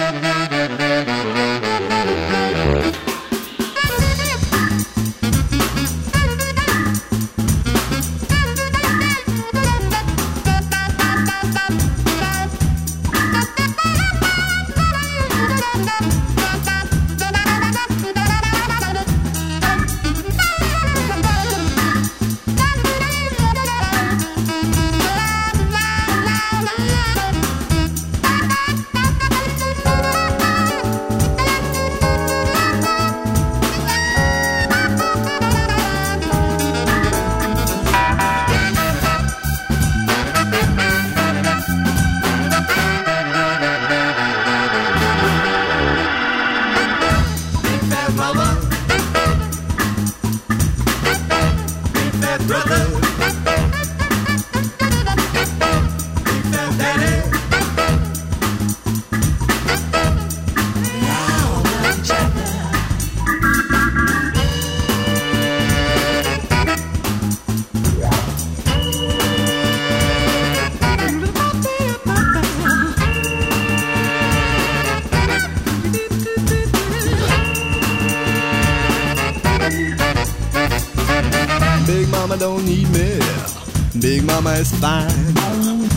Is fine.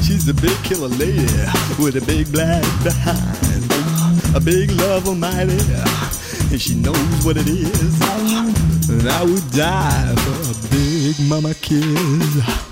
She's a big killer lady with a big black behind, a big love almighty, and she knows what it is. And I would die for a big mama kiss.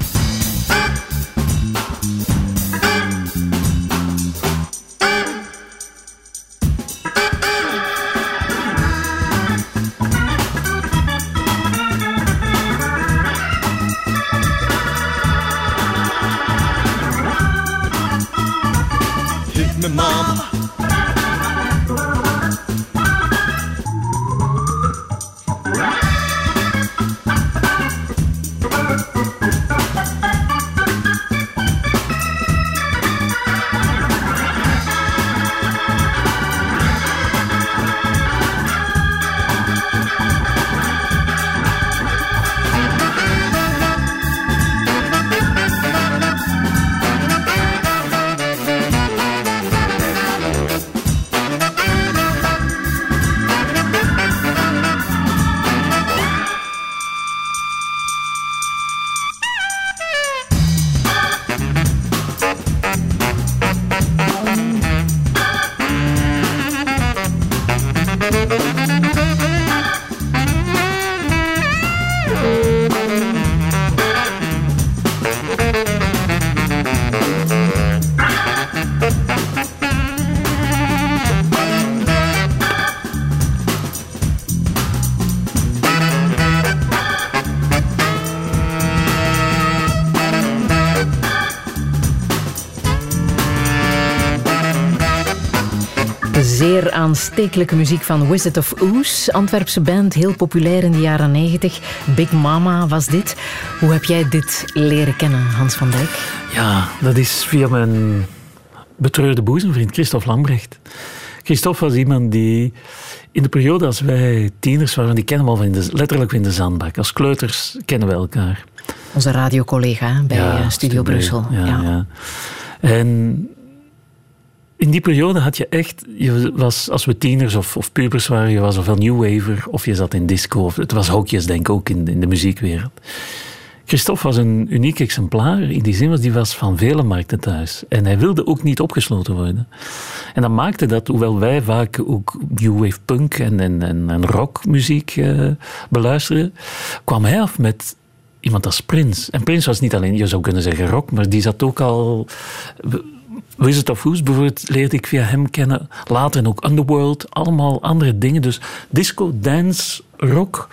Aanstekelijke muziek van Wizard of Oz, Antwerpse band, heel populair in de jaren 90. Big Mama was dit. Hoe heb jij dit leren kennen, Hans Van Dyck? Ja, dat is via mijn betreurde boezemvriend Christophe Lambrecht. Christophe was iemand die in de periode als wij tieners waren, die kennen we al van letterlijk in de zandbak. Als kleuters kennen we elkaar. Onze radiocollega bij Studio Brussel. Ja. En in die periode had je echt, je was, als we tieners of pubers waren, je was ofwel new waver of je zat in disco. Of, het was hokjes, denk ik, ook in de muziekwereld. Christophe was een uniek exemplaar. In die zin was hij van vele markten thuis. En hij wilde ook niet opgesloten worden. En dat maakte dat, hoewel wij vaak ook new wave punk en rockmuziek beluisterden, kwam hij af met iemand als Prins. En Prins was niet alleen, je zou kunnen zeggen, rock, maar die zat ook al... Wizard of Oz bijvoorbeeld leerde ik via hem kennen. Later ook Underworld, allemaal andere dingen. Dus disco, dance, rock.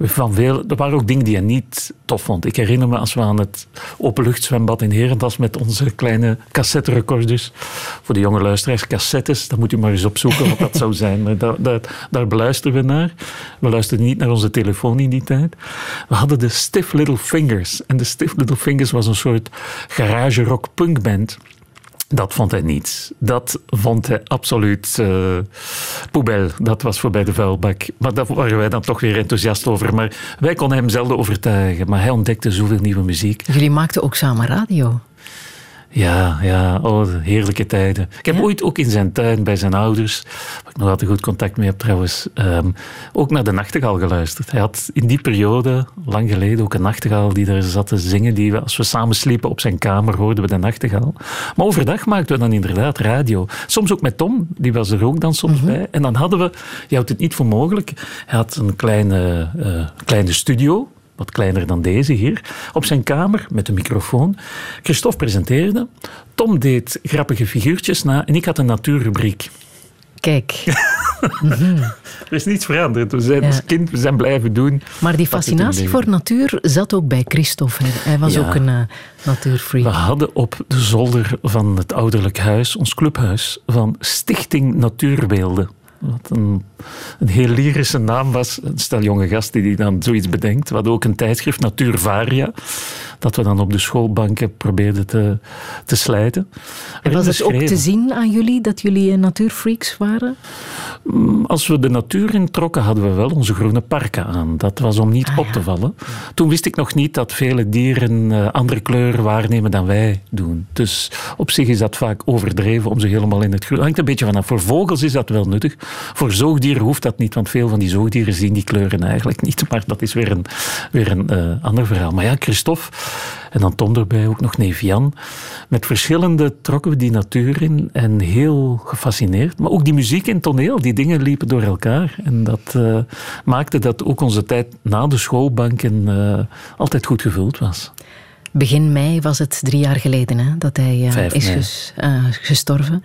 Van veel, er waren ook dingen die hij niet tof vond. Ik herinner me als we aan het openluchtzwembad in Herentals met onze kleine cassetterecorders. Voor de jonge luisteraars, cassettes, dat moet u maar eens opzoeken wat dat zou zijn. Maar daar beluisteren we naar. We luisterden niet naar onze telefoon in die tijd. We hadden de Stiff Little Fingers. En de Stiff Little Fingers was een soort garage rock punkband. Dat vond hij niet. Dat vond hij absoluut poubelle. Dat was voorbij de vuilbak. Maar daar waren wij dan toch weer enthousiast over. Maar wij konden hem zelden overtuigen. Maar hij ontdekte zoveel nieuwe muziek. Jullie maakten ook samen radio. Ja. Oh, heerlijke tijden. Ik heb ooit ook in zijn tuin, bij zijn ouders, waar ik nog altijd goed contact mee heb trouwens, ook naar de nachtegaal geluisterd. Hij had in die periode, lang geleden, ook een nachtegaal die daar zat te zingen. Als we samen sliepen op zijn kamer, hoorden we de nachtegaal. Maar overdag maakten we dan inderdaad radio. Soms ook met Tom, die was er ook dan soms bij. En dan hadden we, je houdt het niet voor mogelijk, hij had een kleine studio, wat kleiner dan deze hier, op zijn kamer met een microfoon. Christophe presenteerde, Tom deed grappige figuurtjes na en ik had een natuurrubriek. Kijk. Er is niets veranderd. We zijn als kind, we zijn blijven doen. Maar die fascinatie voor natuur zat ook bij Christophe. Hij was ook een natuurfreak. We hadden op de zolder van het ouderlijk huis, ons clubhuis, van Stichting Natuurbeelden. Wat een heel lyrische naam was. Stel jonge gast die dan zoiets bedenkt. We hadden ook een tijdschrift, Natuurvaria, dat we dan op de schoolbanken probeerden te slijten. En was het ook te zien aan jullie, dat jullie natuurfreaks waren? Als we de natuur introkken, hadden we wel onze groene parken aan. Dat was om niet op te vallen. Toen wist ik nog niet dat vele dieren andere kleuren waarnemen dan wij doen. Dus op zich is dat vaak overdreven om ze helemaal in het groen... Hangt een beetje vanaf. Voor vogels is dat wel nuttig. Voor zoogdieren hoeft dat niet, want veel van die zoogdieren zien die kleuren eigenlijk niet. Maar dat is weer een ander verhaal. Maar ja, Christophe en dan Tom erbij, ook nog neef Jan. Met verschillende trokken we die natuur in en heel gefascineerd. Maar ook die muziek en toneel, die dingen liepen door elkaar. En dat maakte dat ook onze tijd na de schoolbanken altijd goed gevuld was. Begin mei was het 3 jaar geleden hè, dat hij is gestorven.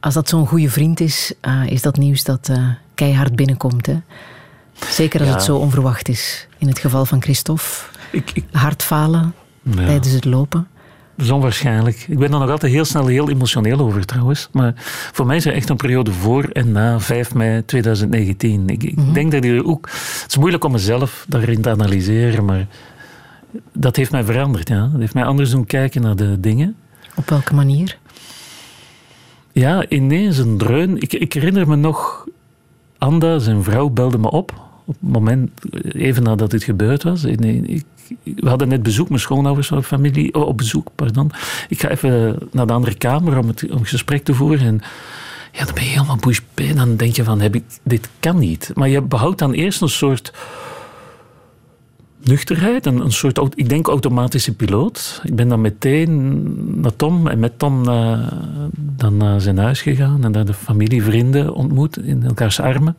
Als dat zo'n goede vriend is dat nieuws dat keihard binnenkomt. Hè? Zeker als het zo onverwacht is. In het geval van Christophe. Hartfalen tijdens het lopen. Dat is onwaarschijnlijk. Ik ben er nog altijd heel snel heel emotioneel over trouwens. Maar voor mij is er echt een periode voor en na 5 mei 2019. Ik denk dat hij ook... Het is moeilijk om mezelf daarin te analyseren, maar dat heeft mij veranderd. Ja. Dat heeft mij anders doen kijken naar de dingen. Op welke manier? Ja, ineens een dreun. Ik herinner me nog, Anda, zijn vrouw, belde me op het moment, even nadat dit gebeurd was. We hadden net bezoek, mijn schoonouders van familie, op bezoek, pardon. Ik ga even naar de andere kamer om het gesprek te voeren en... Ja, dan ben je helemaal bouche-bée. Dan denk je van, dit kan niet. Maar je behoudt dan eerst een soort... nuchterheid, een soort, ik denk, automatische piloot. Ik ben dan meteen naar Tom en met Tom naar zijn huis gegaan en daar de familie, vrienden ontmoet in elkaars armen.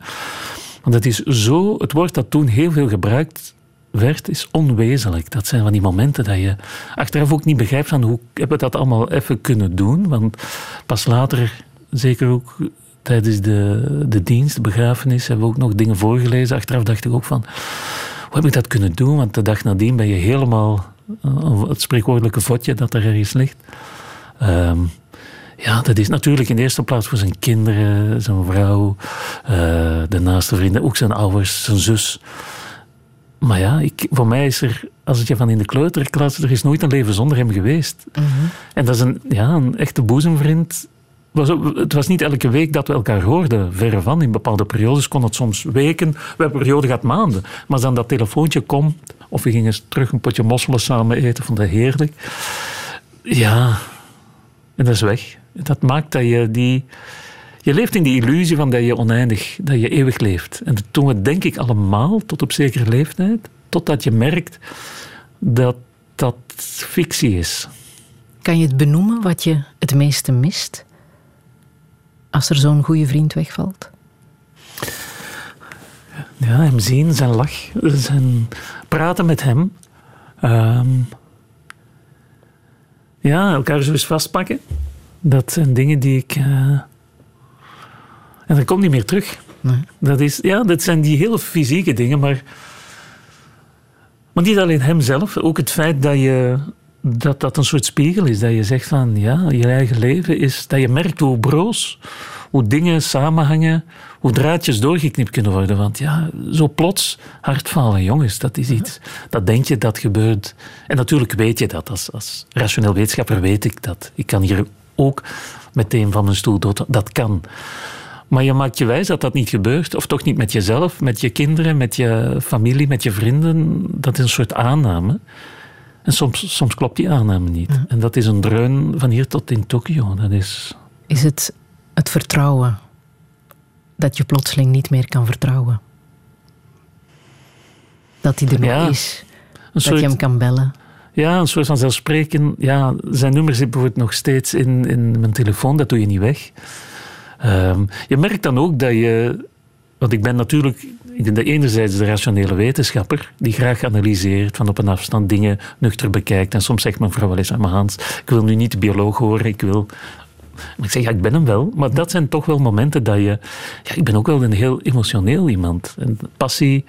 Want het is zo, het woord dat toen heel veel gebruikt werd, is onwezenlijk. Dat zijn van die momenten dat je achteraf ook niet begrijpt van hoe hebben we dat allemaal even kunnen doen. Want pas later, zeker ook tijdens de dienst, de begrafenis, hebben we ook nog dingen voorgelezen. Achteraf dacht ik ook van... Hoe heb ik dat kunnen doen? Want de dag nadien ben je helemaal... het spreekwoordelijke vodje dat er ergens ligt. Dat is natuurlijk in de eerste plaats voor zijn kinderen, zijn vrouw, de naaste vrienden, ook zijn ouders, zijn zus. Maar ja, voor mij is er... Als het je van in de kleuterklas... Er is nooit een leven zonder hem geweest. Mm-hmm. En dat is een echte boezemvriend... Het was niet elke week dat we elkaar hoorden, verre van. In bepaalde periodes kon het soms weken, we hebben periode gehad maanden. Maar als dan dat telefoontje komt, of we gingen terug een potje mosselen samen eten, vond dat heerlijk. Ja, en dat is weg. Dat maakt dat je je leeft in die illusie van dat je oneindig, dat je eeuwig leeft. En dat doen we denk ik allemaal, tot op zekere leeftijd, totdat je merkt dat dat fictie is. Kan je het benoemen wat je het meeste mist? Als er zo'n goede vriend wegvalt? ja, hem zien, zijn lach, zijn praten met hem. Ja, elkaar zo eens vastpakken. Dat zijn dingen die ik... En dat komt niet meer terug. Nee. Dat is, ja, dat zijn die hele fysieke dingen, maar niet alleen hemzelf. Ook het feit dat een soort spiegel is. Dat je zegt van, ja, je eigen leven is... Dat je merkt hoe broos, hoe dingen samenhangen, hoe draadjes doorgeknipt kunnen worden. Want ja, zo plots hartfalen, jongens, dat is iets. Dat denk je, dat gebeurt. En natuurlijk weet je dat. Als rationeel wetenschapper weet ik dat. Ik kan hier ook meteen van mijn stoel dood. Dat kan. Maar je maakt je wijs dat dat niet gebeurt. Of toch niet met jezelf, met je kinderen, met je familie, met je vrienden. Dat is een soort aanname. En soms klopt die aanname niet. Ja. En dat is een dreun van hier tot in Tokio. Dat is... Is het vertrouwen dat je plotseling niet meer kan vertrouwen? Dat hij er nog is. Dat je hem kan bellen. Ja, een soort van zelfsprekend. Ja, zijn nummer zit bijvoorbeeld nog steeds in mijn telefoon. Dat doe je niet weg. Je merkt dan ook dat je... Want ik ben natuurlijk enerzijds de rationele wetenschapper die graag analyseert, van op een afstand dingen nuchter bekijkt. En soms zegt mijn vrouw wel eens aan mijn Hans, ik wil nu niet de bioloog horen, Maar ik zeg, ja, ik ben hem wel. Maar dat zijn toch wel momenten dat je... Ja, ik ben ook wel een heel emotioneel iemand. En passie,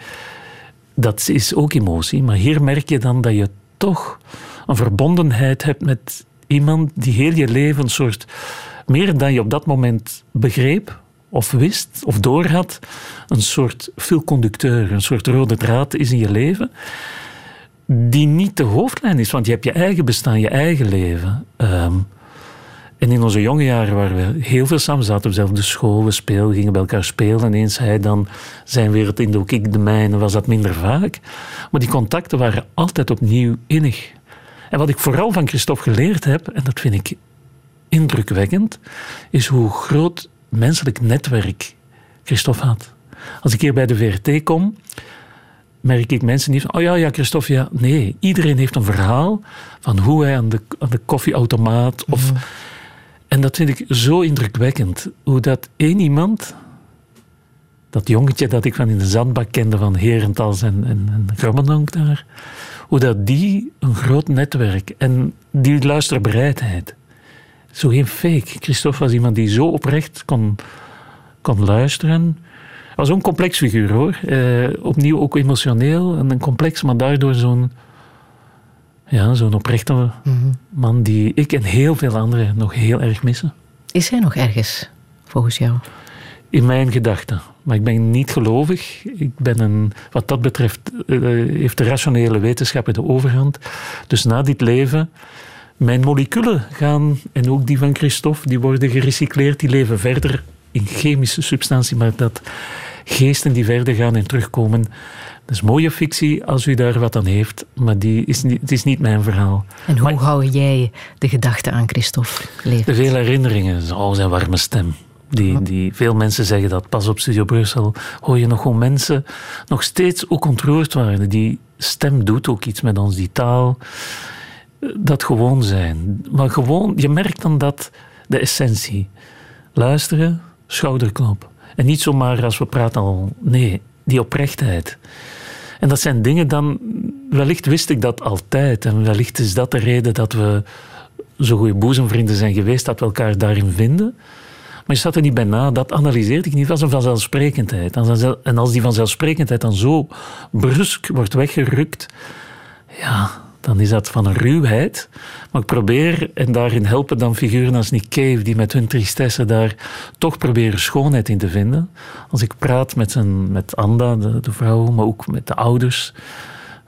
dat is ook emotie. Maar hier merk je dan dat je toch een verbondenheid hebt met iemand die heel je leven een soort... Meer dan je op dat moment begreep, of wist, of doorhad. Een soort filconducteur, een soort rode draad is in je leven. Die niet de hoofdlijn is, want je hebt je eigen bestaan, je eigen leven. En in onze jonge jaren waar we heel veel samen zaten, we zelf op de school, we gingen bij elkaar spelen. En eens hij dan zijn wereld in dook, ik de mijne, was dat minder vaak. Maar die contacten waren altijd opnieuw innig. En wat ik vooral van Christophe geleerd heb, en dat vind ik indrukwekkend, is hoe groot menselijk netwerk Christophe had. Als ik hier bij de VRT kom, merk ik mensen die van, oh ja, Christophe, ja, nee. Iedereen heeft een verhaal van hoe hij aan de koffieautomaat of... Mm-hmm. En dat vind ik zo indrukwekkend. Hoe dat één iemand, dat jongetje dat ik van in de zandbak kende van Herentals en Grommendonk daar, hoe dat die een groot netwerk en die luisterbereidheid. Zo geen fake. Christophe was iemand die zo oprecht kon luisteren. Hij was zo'n complex figuur, hoor. Opnieuw ook emotioneel en een complex, maar daardoor zo'n oprechte man die ik en heel veel anderen nog heel erg missen. Is hij nog ergens, volgens jou? In mijn gedachten. Maar ik ben niet gelovig. Wat dat betreft heeft de rationele wetenschap de overhand. Dus na dit leven... Mijn moleculen gaan, en ook die van Christophe, die worden gerecycleerd, die leven verder in chemische substantie, maar dat geesten die verder gaan en terugkomen, dat is mooie fictie als u daar wat aan heeft, maar het is niet mijn verhaal. En hoe hou jij de gedachte aan Christophe leven? Veel herinneringen, zijn warme stem. Veel mensen zeggen dat, pas op Studio Brussel hoor je nog hoe mensen nog steeds ook ontroerd waren. Die stem doet ook iets met ons, die taal. Dat gewoon zijn. Maar gewoon, je merkt dan dat de essentie. Luisteren, schouderklop. En niet zomaar als we praten al... Nee, die oprechtheid. En dat zijn dingen dan... Wellicht wist ik dat altijd. En wellicht is dat de reden dat we zo goede boezemvrienden zijn geweest. Dat we elkaar daarin vinden. Maar je zat er niet bij na. Dat analyseerde ik niet. Dat was een vanzelfsprekendheid. En als die vanzelfsprekendheid dan zo brusk wordt weggerukt... Ja... Dan is dat van een ruwheid. Maar ik probeer, en daarin helpen dan figuren als Nick Cave, die met hun tristesse daar toch proberen schoonheid in te vinden. Als ik praat met Anda, de vrouw, maar ook met de ouders,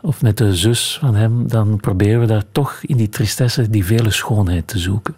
of met de zus van hem, dan proberen we daar toch in die tristesse die vele schoonheid te zoeken.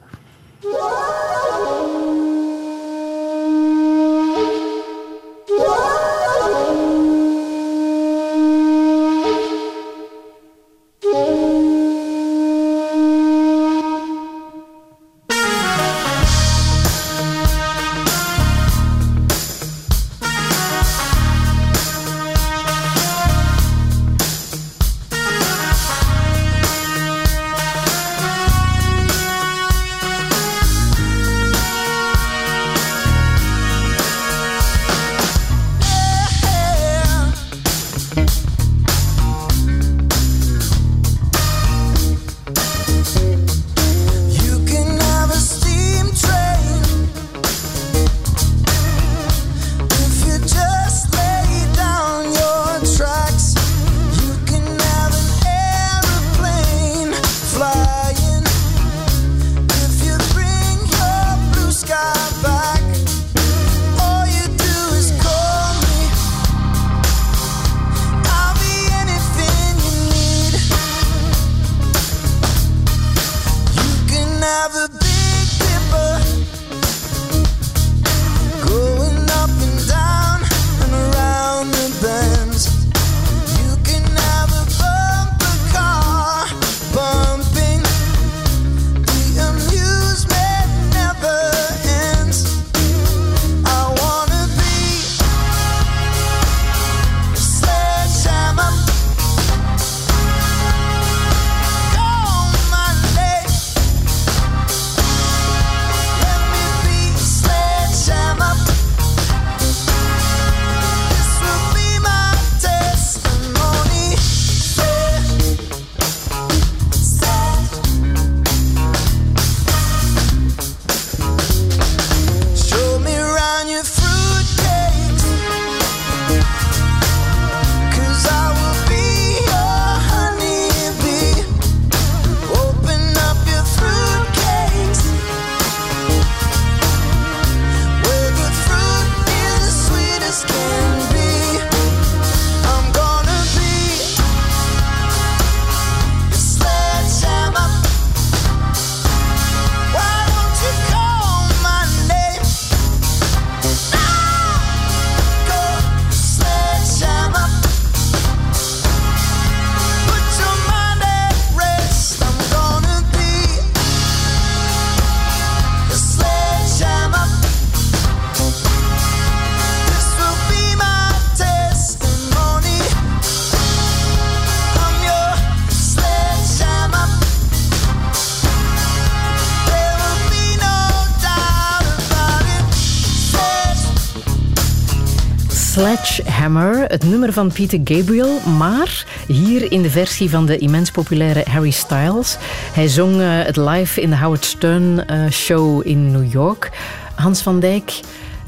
Now the Big Dipper going up and down and around the bends. You can have a bumper car bumping. The amusement never ends. I wanna be a sledgehammer. Go my leg. Let me be a sledgehammer. This will be my testimony. Show me round your fruitcakes, 'cause I will be your honeybee. Open up your fruitcakes, where the fruit is the sweetest can be. I'm gonna be your sledgehammer. Why don't you call my name? Go sledgehammer. Put your mind at rest. I'm gonna be your sledgehammer. This will be my testimony. I'm your sledgehammer. There will be no doubt about it. Sledgehammer, het nummer van Peter Gabriel, maar hier in de versie van de immens populaire Harry Styles. Hij zong het live in de Howard Stern show in New York. Hans Van Dyck,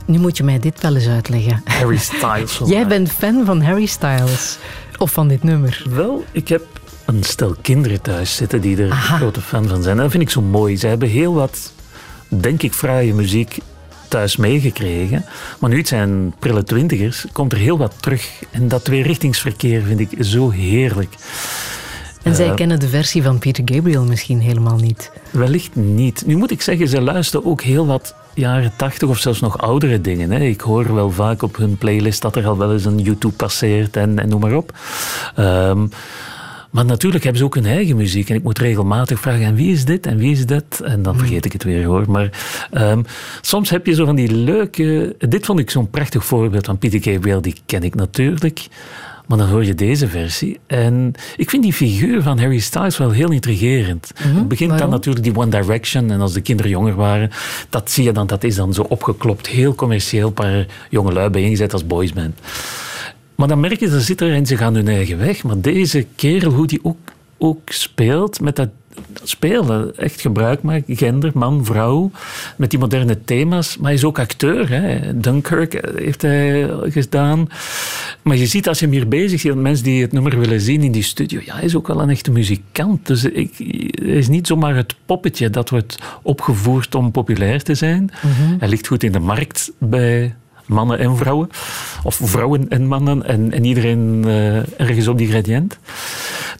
nu moet je mij dit wel eens uitleggen. Harry Styles. Jij bent fan van Harry Styles, of van dit nummer. Wel, ik heb een stel kinderen thuis zitten die er Aha. grote fan van zijn. En dat vind ik zo mooi. Ze hebben heel wat, denk ik, fraaie muziek thuis meegekregen. Maar nu het zijn prille twintigers, komt er heel wat terug. En dat tweerichtingsverkeer vind ik zo heerlijk. En zij kennen de versie van Peter Gabriel misschien helemaal niet. Wellicht niet. Nu moet ik zeggen, ze luisteren ook heel wat jaren 80 of zelfs nog oudere dingen. Hè. Ik hoor wel vaak op hun playlist dat er al wel eens een YouTube passeert en noem maar op. Maar natuurlijk hebben ze ook hun eigen muziek. En ik moet regelmatig vragen, en wie is dit en wie is dat? En dan vergeet ik het weer, hoor. Maar soms heb je zo van die leuke... Dit vond ik zo'n prachtig voorbeeld van Peter Gabriel. Die ken ik natuurlijk. Maar dan hoor je deze versie. En ik vind die figuur van Harry Styles wel heel intrigerend. Het begint dan natuurlijk die One Direction. En als de kinderen jonger waren, dat zie je dan. Dat is dan zo opgeklopt. Heel commercieel, een paar jongelui bijeengezet als boysband. Maar dan merk je, ze zitten er en ze gaan hun eigen weg. Maar deze kerel, hoe die ook speelt, met dat spelen, echt gebruik maken, gender, man, vrouw, met die moderne thema's. Maar hij is ook acteur, hè. Dunkirk heeft hij gedaan. Maar je ziet, als je hem hier bezig ziet, mensen die het nummer willen zien in die studio, ja, hij is ook wel een echte muzikant. Dus hij is niet zomaar het poppetje dat wordt opgevoerd om populair te zijn. Mm-hmm. Hij ligt goed in de markt bij mannen en vrouwen. Of vrouwen en mannen. En iedereen ergens op die gradient.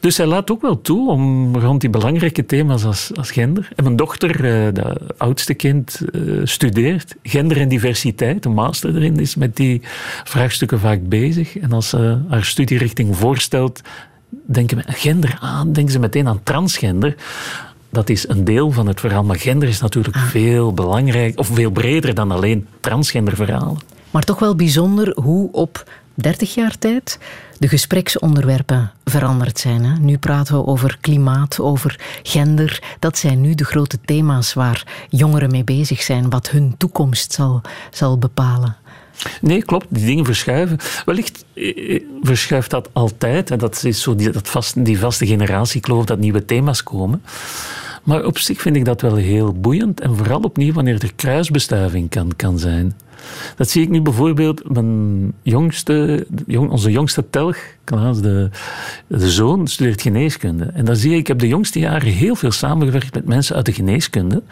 Dus hij laat ook wel toe om rond die belangrijke thema's als gender. En mijn dochter, de oudste kind, studeert gender en diversiteit. Een master erin is met die vraagstukken vaak bezig. En als ze haar studierichting voorstelt, denken we gender aan, denken ze meteen aan transgender. Dat is een deel van het verhaal. Maar gender is natuurlijk veel belangrijk, of veel breder dan alleen transgenderverhalen. Maar toch wel bijzonder hoe op 30 jaar tijd de gespreksonderwerpen veranderd zijn. Hè? Nu praten we over klimaat, over gender. Dat zijn nu de grote thema's waar jongeren mee bezig zijn. Wat hun toekomst zal bepalen. Nee, klopt. Die dingen verschuiven. Wellicht verschuift dat altijd. En dat is zo die vaste generatiekloof, dat nieuwe thema's komen. Maar op zich vind ik dat wel heel boeiend. En vooral opnieuw wanneer er kruisbestuiving kan zijn. Dat zie ik nu bijvoorbeeld. Mijn jongste, onze jongste telg, Klaas, de zoon, studeert geneeskunde. En dan zie ik heb de jongste jaren heel veel samengewerkt met mensen uit de geneeskunde.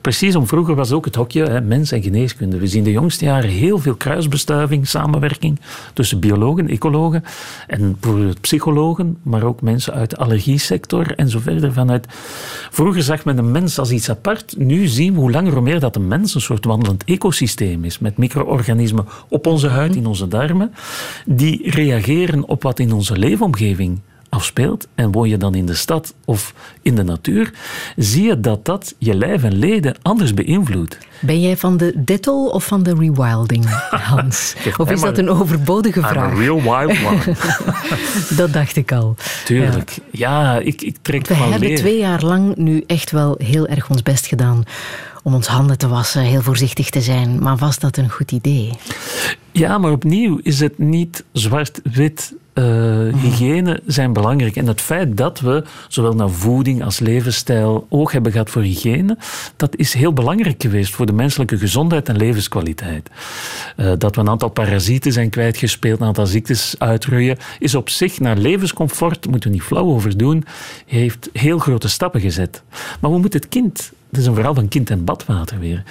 Precies, om vroeger was ook het hokje, hè, mens en geneeskunde. We zien de jongste jaren heel veel kruisbestuiving, samenwerking tussen biologen, ecologen en psychologen, maar ook mensen uit de allergiesector en zo verder vanuit. Vroeger zag men de mens als iets apart. Nu zien we hoe langer hoe meer dat de mens een soort wandelend ecosysteem is, met micro-organismen op onze huid, in onze darmen, die reageren op wat in onze leefomgeving afspeelt. En woon je dan in de stad of in de natuur, zie je dat dat je lijf en leden anders beïnvloedt. Ben jij van de dettel of van de rewilding, Hans? Of is dat een overbodige vraag? I'm a real wild one. Dat dacht ik al. Tuurlijk. Ja, ik trek van leer. We hebben 2 jaar lang nu echt wel heel erg ons best gedaan om ons handen te wassen, heel voorzichtig te zijn. Maar was dat een goed idee? Ja, maar opnieuw is het niet zwart-wit. Hygiëne zijn belangrijk. En het feit dat we zowel naar voeding als levensstijl oog hebben gehad voor hygiëne, dat is heel belangrijk geweest voor de menselijke gezondheid en levenskwaliteit. Dat we een aantal parasieten zijn kwijtgespeeld, een aantal ziektes uitroeien, is op zich naar levenscomfort, moeten we niet flauw over doen, heeft heel grote stappen gezet. Maar we moeten het kind... Het is een verhaal van kind en badwater weer.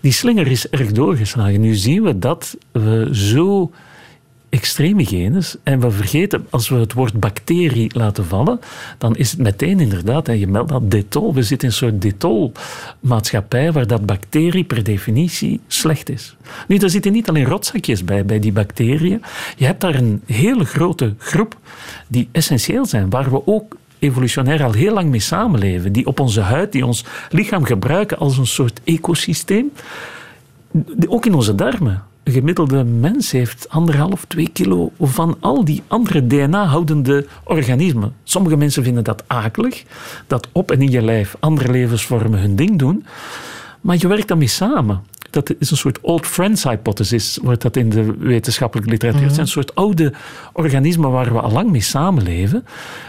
Die slinger is erg doorgeslagen. Nu zien we dat we zo... extreme genes. En we vergeten, als we het woord bacterie laten vallen, dan is het meteen inderdaad, en je meldt dat, detol. We zitten in een soort detolmaatschappij waar dat bacterie per definitie slecht is. Nu, daar zitten niet alleen rotzakjes bij die bacteriën. Je hebt daar een hele grote groep die essentieel zijn, waar we ook evolutionair al heel lang mee samenleven. Die op onze huid, die ons lichaam gebruiken als een soort ecosysteem. Ook in onze darmen. Een gemiddelde mens heeft 1,5-2 kilo van al die andere DNA-houdende organismen. Sommige mensen vinden dat akelig, dat op en in je lijf andere levensvormen hun ding doen. Maar je werkt daarmee samen. Dat is een soort old friends hypothesis, wordt dat in de wetenschappelijke literatuur. Mm-hmm. Het zijn een soort oude organismen waar we al lang mee samenleven,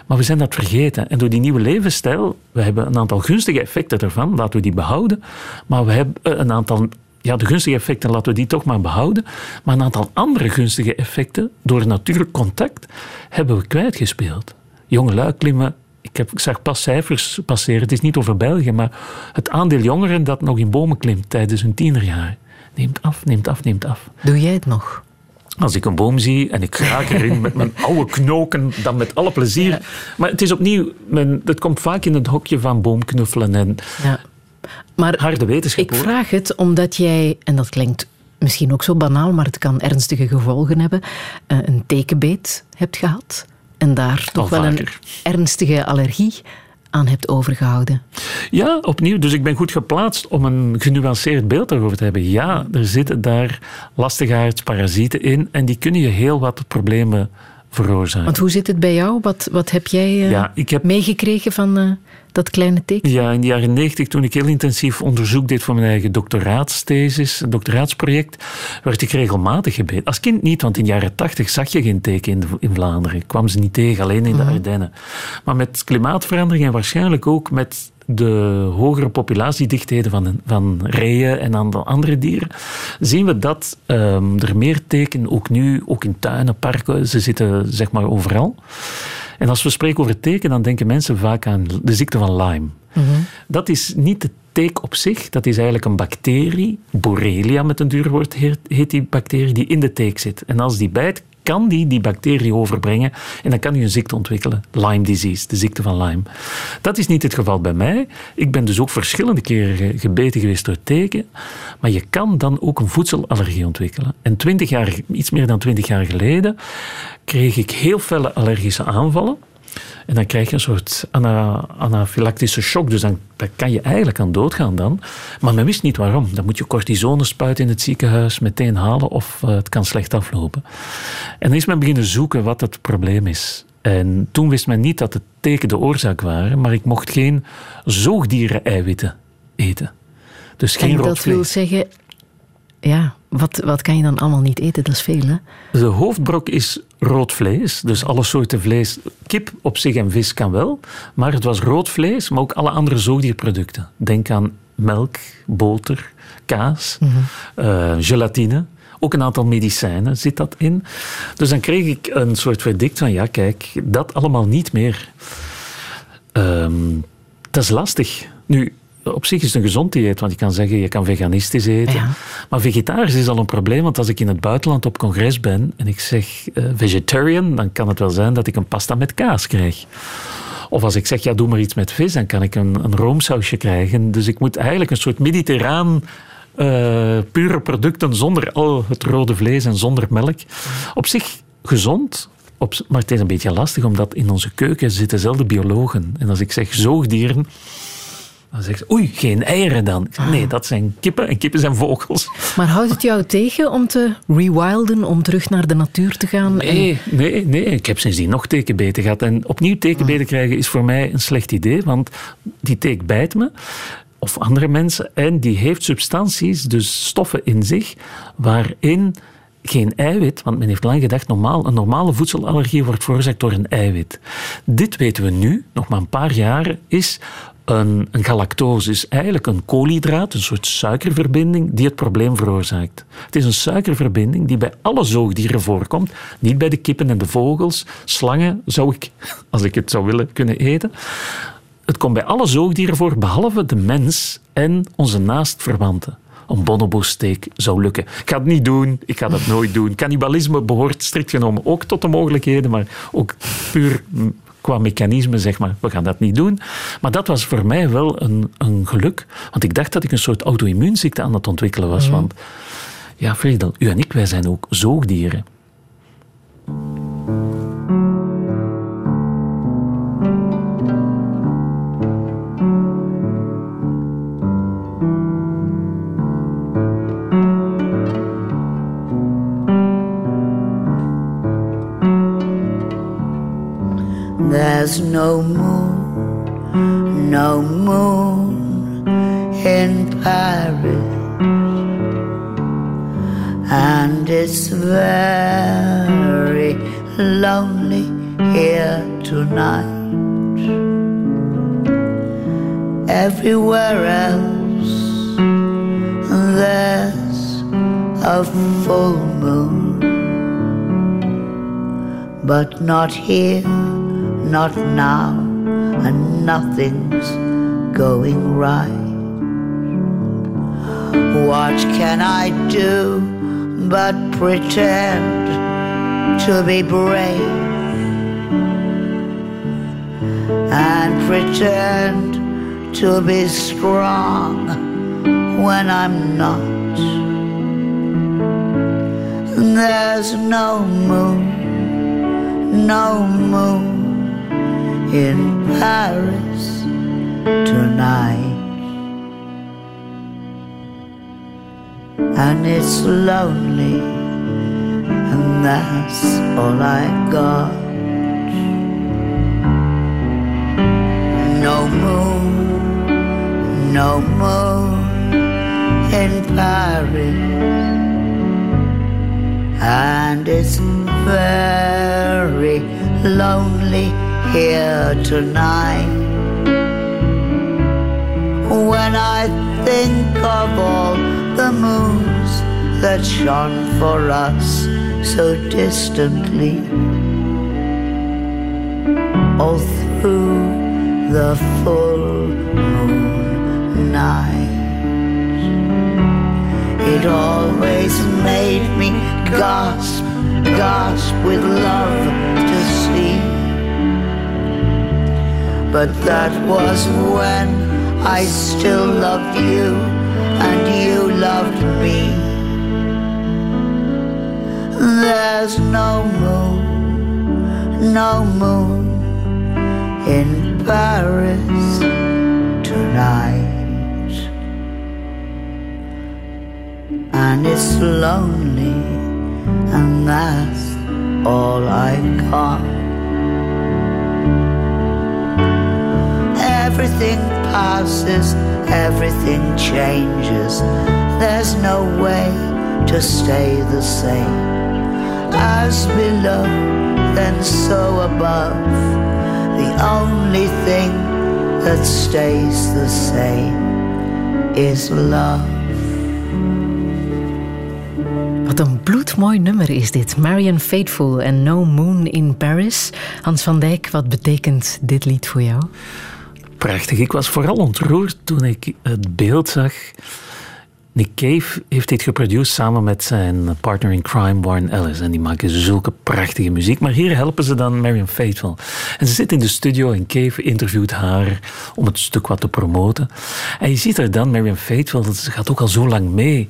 maar we zijn dat vergeten. En door die nieuwe levensstijl, we hebben een aantal gunstige effecten ervan, laten we die behouden, maar we hebben een aantal... Ja, de gunstige effecten laten we die toch maar behouden. Maar een aantal andere gunstige effecten, door natuurlijk contact, hebben we kwijtgespeeld. Jongelui klimmen, ik zag pas cijfers passeren, het is niet over België, maar het aandeel jongeren dat nog in bomen klimt tijdens hun tienerjaar, neemt af. Doe jij het nog? Als ik een boom zie en ik raak erin met mijn oude knoken, dan met alle plezier. Ja. Maar het is opnieuw, dat komt vaak in het hokje van boomknuffelen en... Ja. Maar harde wetenschap, hoor. Ik vraag het omdat jij, en dat klinkt misschien ook zo banaal, maar het kan ernstige gevolgen hebben, een tekenbeet hebt gehad en daar toch wel een ernstige allergie aan hebt overgehouden. Ja, opnieuw. Dus ik ben goed geplaatst om een genuanceerd beeld daarover te hebben. Ja, er zitten daar lastigaards, parasieten in en die kunnen je heel wat problemen veroorzaken. Want hoe zit het bij jou? Wat heb jij meegekregen van... dat kleine teken? Ja, in de jaren 90, toen ik heel intensief onderzoek deed voor mijn eigen doctoraatsthesis, een doctoraatsproject, werd ik regelmatig gebeten. Als kind niet, want in de jaren 80 zag je geen teken in Vlaanderen. Ik kwam ze niet tegen, alleen in de Ardennen. Maar met klimaatverandering en waarschijnlijk ook met de hogere populatiedichtheden van reeën en andere dieren, zien we dat er meer tekenen, ook nu, ook in tuinen, parken, ze zitten zeg maar overal. En als we spreken over teken, dan denken mensen vaak aan de ziekte van Lyme. Mm-hmm. Dat is niet de teek op zich, dat is eigenlijk een bacterie, Borrelia met een duur woord heet die bacterie, die in de teek zit. En als die bijt, kan die bacterie overbrengen en dan kan je een ziekte ontwikkelen. Lyme disease, de ziekte van Lyme. Dat is niet het geval bij mij. Ik ben dus ook verschillende keren gebeten geweest door teken. Maar je kan dan ook een voedselallergie ontwikkelen. En 20 jaar, iets meer dan 20 jaar geleden kreeg ik heel felle allergische aanvallen. En dan krijg je een soort anafylactische shock. Dus daar kan je eigenlijk aan doodgaan dan. Maar men wist niet waarom. Dan moet je cortisone spuiten in het ziekenhuis, meteen halen of het kan slecht aflopen. En dan is men beginnen zoeken wat het probleem is. En toen wist men niet dat het teken de oorzaak waren, maar ik mocht geen zoogdieren-eiwitten eten. Dus geen rotvlees. Dat wil zeggen... Ja, wat kan je dan allemaal niet eten? Dat is veel, hè? De hoofdbrok is rood vlees. Dus alle soorten vlees. Kip op zich en vis kan wel. Maar het was rood vlees, maar ook alle andere zoogdierproducten. Denk aan melk, boter, kaas, gelatine. Ook een aantal medicijnen zit dat in. Dus dan kreeg ik een soort verdict van, ja kijk, dat allemaal niet meer. Dat is lastig. Nu, op zich is het een gezond dieet, want je kan zeggen, je kan veganistisch eten. Ja. Maar vegetarisch is al een probleem, want als ik in het buitenland op congres ben en ik zeg vegetarian, dan kan het wel zijn dat ik een pasta met kaas krijg. Of als ik zeg, ja, doe maar iets met vis, dan kan ik een roomsausje krijgen. Dus ik moet eigenlijk een soort mediterraan pure producten zonder al het rode vlees en zonder melk. Op zich gezond, maar het is een beetje lastig, omdat in onze keuken zitten zelden biologen. En als ik zeg zoogdieren, dan zeggen ze, oei, geen eieren dan. Nee, dat zijn kippen en kippen zijn vogels. Maar houdt het jou tegen om te rewilden, om terug naar de natuur te gaan? Nee. Ik heb sindsdien nog tekenbeten gehad. En opnieuw tekenbeten krijgen is voor mij een slecht idee, want die teek bijt me. Of andere mensen. En die heeft substanties, dus stoffen in zich, waarin geen eiwit, want men heeft lang gedacht, een normale voedselallergie wordt veroorzaakt door een eiwit. Dit weten we nu, nog maar een paar jaar, is een galactose is eigenlijk een koolhydraat, een soort suikerverbinding, die het probleem veroorzaakt. Het is een suikerverbinding die bij alle zoogdieren voorkomt. Niet bij de kippen en de vogels. Slangen zou ik, als ik het zou willen, kunnen eten. Het komt bij alle zoogdieren voor, behalve de mens en onze naastverwanten. Een bonobo-steek zou lukken. Ik ga het niet doen, ik ga dat nooit doen. Cannibalisme behoort strikt genomen ook tot de mogelijkheden, maar ook puur qua mechanisme, zeg maar, we gaan dat niet doen. Maar dat was voor mij wel een geluk. Want ik dacht dat ik een soort auto-immuunziekte aan het ontwikkelen was. Want, ja, Friedel, u en ik, wij zijn ook zoogdieren. There's no moon in Paris, and it's very lonely here tonight. Everywhere else there's a full moon, but not here. Not now, and nothing's going right. What can I do but pretend to be brave and pretend to be strong when I'm not? There's no moon in Paris tonight, and it's lonely, and that's all I got. No moon in Paris, and it's very lonely here tonight. When I think of all the moons that shone for us so distantly, all through the full moon night, it always made me gasp with love to see. But that was when I still loved you and you loved me. There's no moon in Paris tonight, and it's lonely, and that's all I got. Everything passes, everything changes. There's no way to stay the same. As below, then so above. The only thing that stays the same is love. Wat een bloedmooi nummer is dit. Marion Faithfull en No Moon in Paris. Hans Van Dyck, wat betekent dit lied voor jou? Prachtig. Ik was vooral ontroerd toen ik het beeld zag. Nick Cave heeft dit geproduceerd samen met zijn partner in crime, Warren Ellis. En die maken zulke prachtige muziek. Maar hier helpen ze dan Marion Faithfull. En ze zit in de studio en Cave interviewt haar om het stuk wat te promoten. En je ziet er dan, Marion Faithfull, dat ze gaat ook al zo lang mee.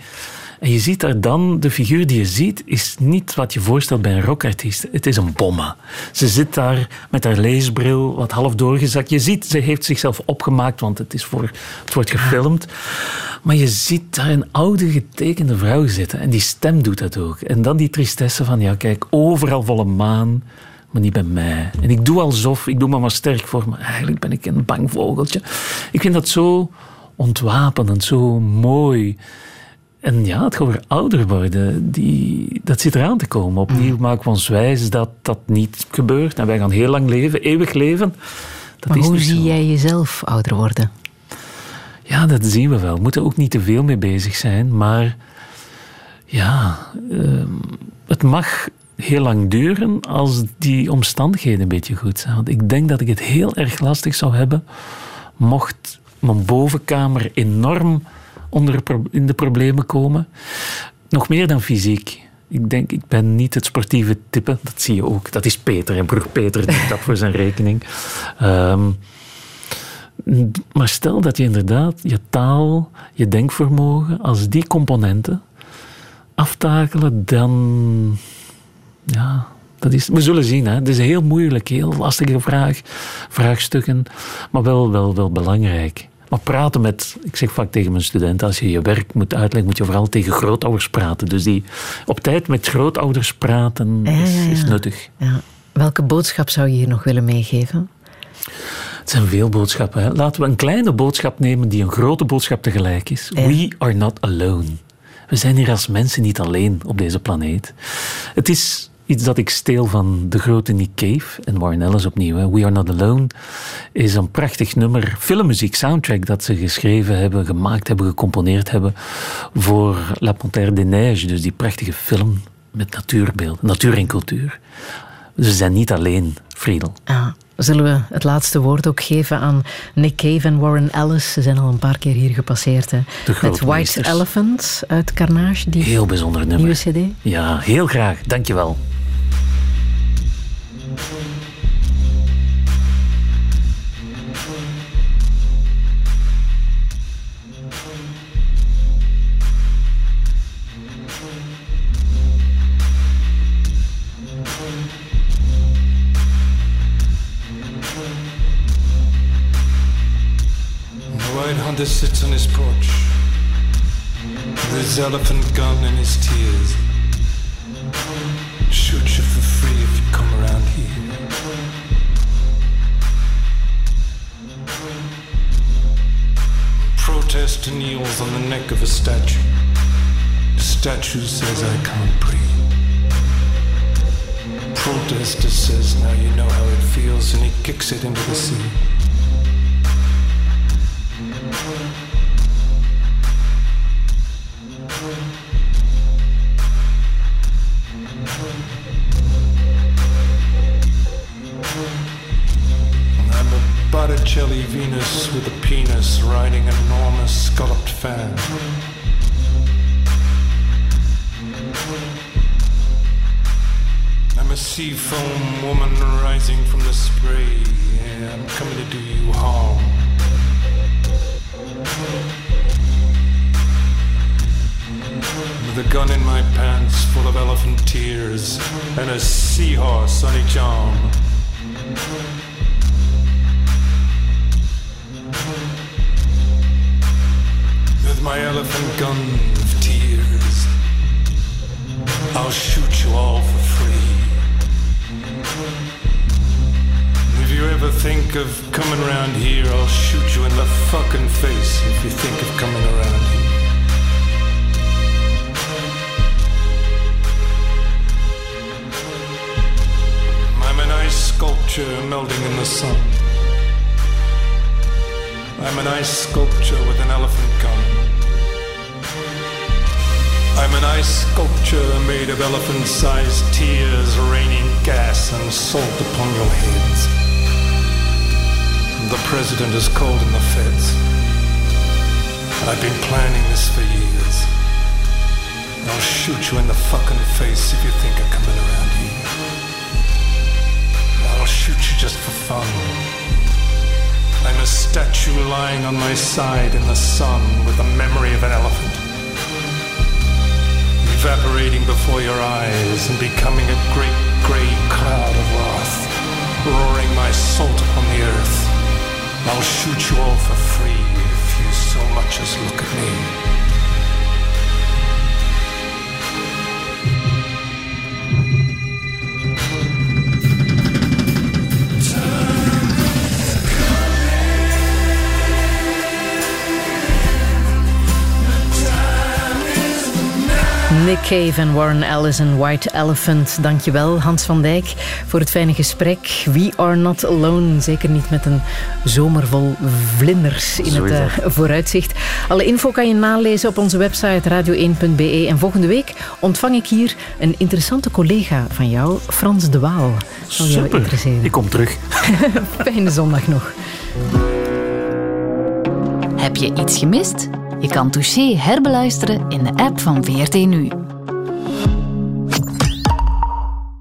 En je ziet daar dan, de figuur die je ziet, is niet wat je voorstelt bij een rockartiest. Het is een bomma. Ze zit daar met haar leesbril, wat half doorgezakt. Je ziet, ze heeft zichzelf opgemaakt, want het wordt gefilmd. Maar je ziet daar een oude getekende vrouw zitten. En die stem doet dat ook. En dan die tristesse van, ja kijk, overal volle maan, maar niet bij mij. En ik doe alsof, ik doe me maar sterk voor, maar eigenlijk ben ik een bang vogeltje. Ik vind dat zo ontwapenend, zo mooi. En ja, het over ouder worden, dat zit eraan te komen. Opnieuw maken we ons wijs dat dat niet gebeurt. En wij gaan heel lang leven, eeuwig leven. Maar hoe zie jij jezelf ouder worden? Ja, dat zien we wel. We moeten ook niet te veel mee bezig zijn. Maar ja, het mag heel lang duren als die omstandigheden een beetje goed zijn. Want ik denk dat ik het heel erg lastig zou hebben mocht mijn bovenkamer enorm in de problemen komen. Nog meer dan fysiek. Ik denk, ik ben niet het sportieve type. Dat zie je ook. Dat is Peter. En Brug Peter doet dat voor zijn rekening. Maar stel dat je inderdaad je taal, je denkvermogen, als die componenten aftakelen, dan... Ja, dat is... We zullen zien. Hè? Het is heel moeilijk, heel lastige vraagstukken. Maar wel belangrijk. Maar praten met, ik zeg vaak tegen mijn studenten, als je je werk moet uitleggen, moet je vooral tegen grootouders praten. Dus die op tijd met grootouders praten is nuttig. Ja. Welke boodschap zou je hier nog willen meegeven? Het zijn veel boodschappen. Hè? Laten we een kleine boodschap nemen die een grote boodschap tegelijk is. Ja. We are not alone. We zijn hier als mensen niet alleen op deze planeet. Het is iets dat ik steel van de grote Nick Cave en Warren Ellis opnieuw. Hè. We Are Not Alone is een prachtig nummer. Filmmuziek, soundtrack dat ze geschreven hebben, gemaakt hebben, gecomponeerd hebben voor La Panthère des Neiges. Dus die prachtige film met natuurbeelden, natuur en cultuur. Ze zijn niet alleen, Friedel. Ah, zullen we het laatste woord ook geven aan Nick Cave en Warren Ellis? Ze zijn al een paar keer hier gepasseerd. Hè? Met White Elephant uit Carnage. Die heel bijzonder nummer. Nieuwe cd. Ja, heel graag. Dankjewel. Hunter sits on his porch with his elephant gun and his tears. Shoot you for free if you come around here. Protester kneels on the neck of a statue. The statue says, I can't breathe. Protester says, now you know how it feels, and he kicks it into the sea. Botticelli Venus with a penis riding an enormous scalloped fan. I'm a sea foam woman rising from the spray. Yeah, I'm coming to do you harm. With a gun in my pants full of elephant tears and a seahorse on each arm. My elephant gun of tears, I'll shoot you all for free. If you ever think of coming around here, I'll shoot you in the fucking face if you think of coming around here. I'm an ice sculpture melting in the sun. I'm an ice sculpture with an elephant gun. sculpture made of elephant-sized tears, raining gas and salt upon your heads. The president has called in the feds. I've been planning this for years. I'll shoot you in the fucking face if you think I'm coming around here. I'll shoot you just for fun. I'm a statue lying on my side in the sun with the memory of an elephant, evaporating before your eyes and becoming a great grey cloud of wrath, roaring my salt upon the earth. I'll shoot you all for free if you so much as look at me. Nick Cave en Warren Ellis en White Elephant. Dankjewel, Hans Van Dyck, voor het fijne gesprek. We are not alone. Zeker niet met een zomer vol vlinders in het vooruitzicht. Alle info kan je nalezen op onze website radio1.be. En volgende week ontvang ik hier een interessante collega van jou, Frans de Waal. Zal jou interesseren? Ik kom terug. Fijne zondag nog. Heb je iets gemist? Je kan Touché herbeluisteren in de app van VRT Nu.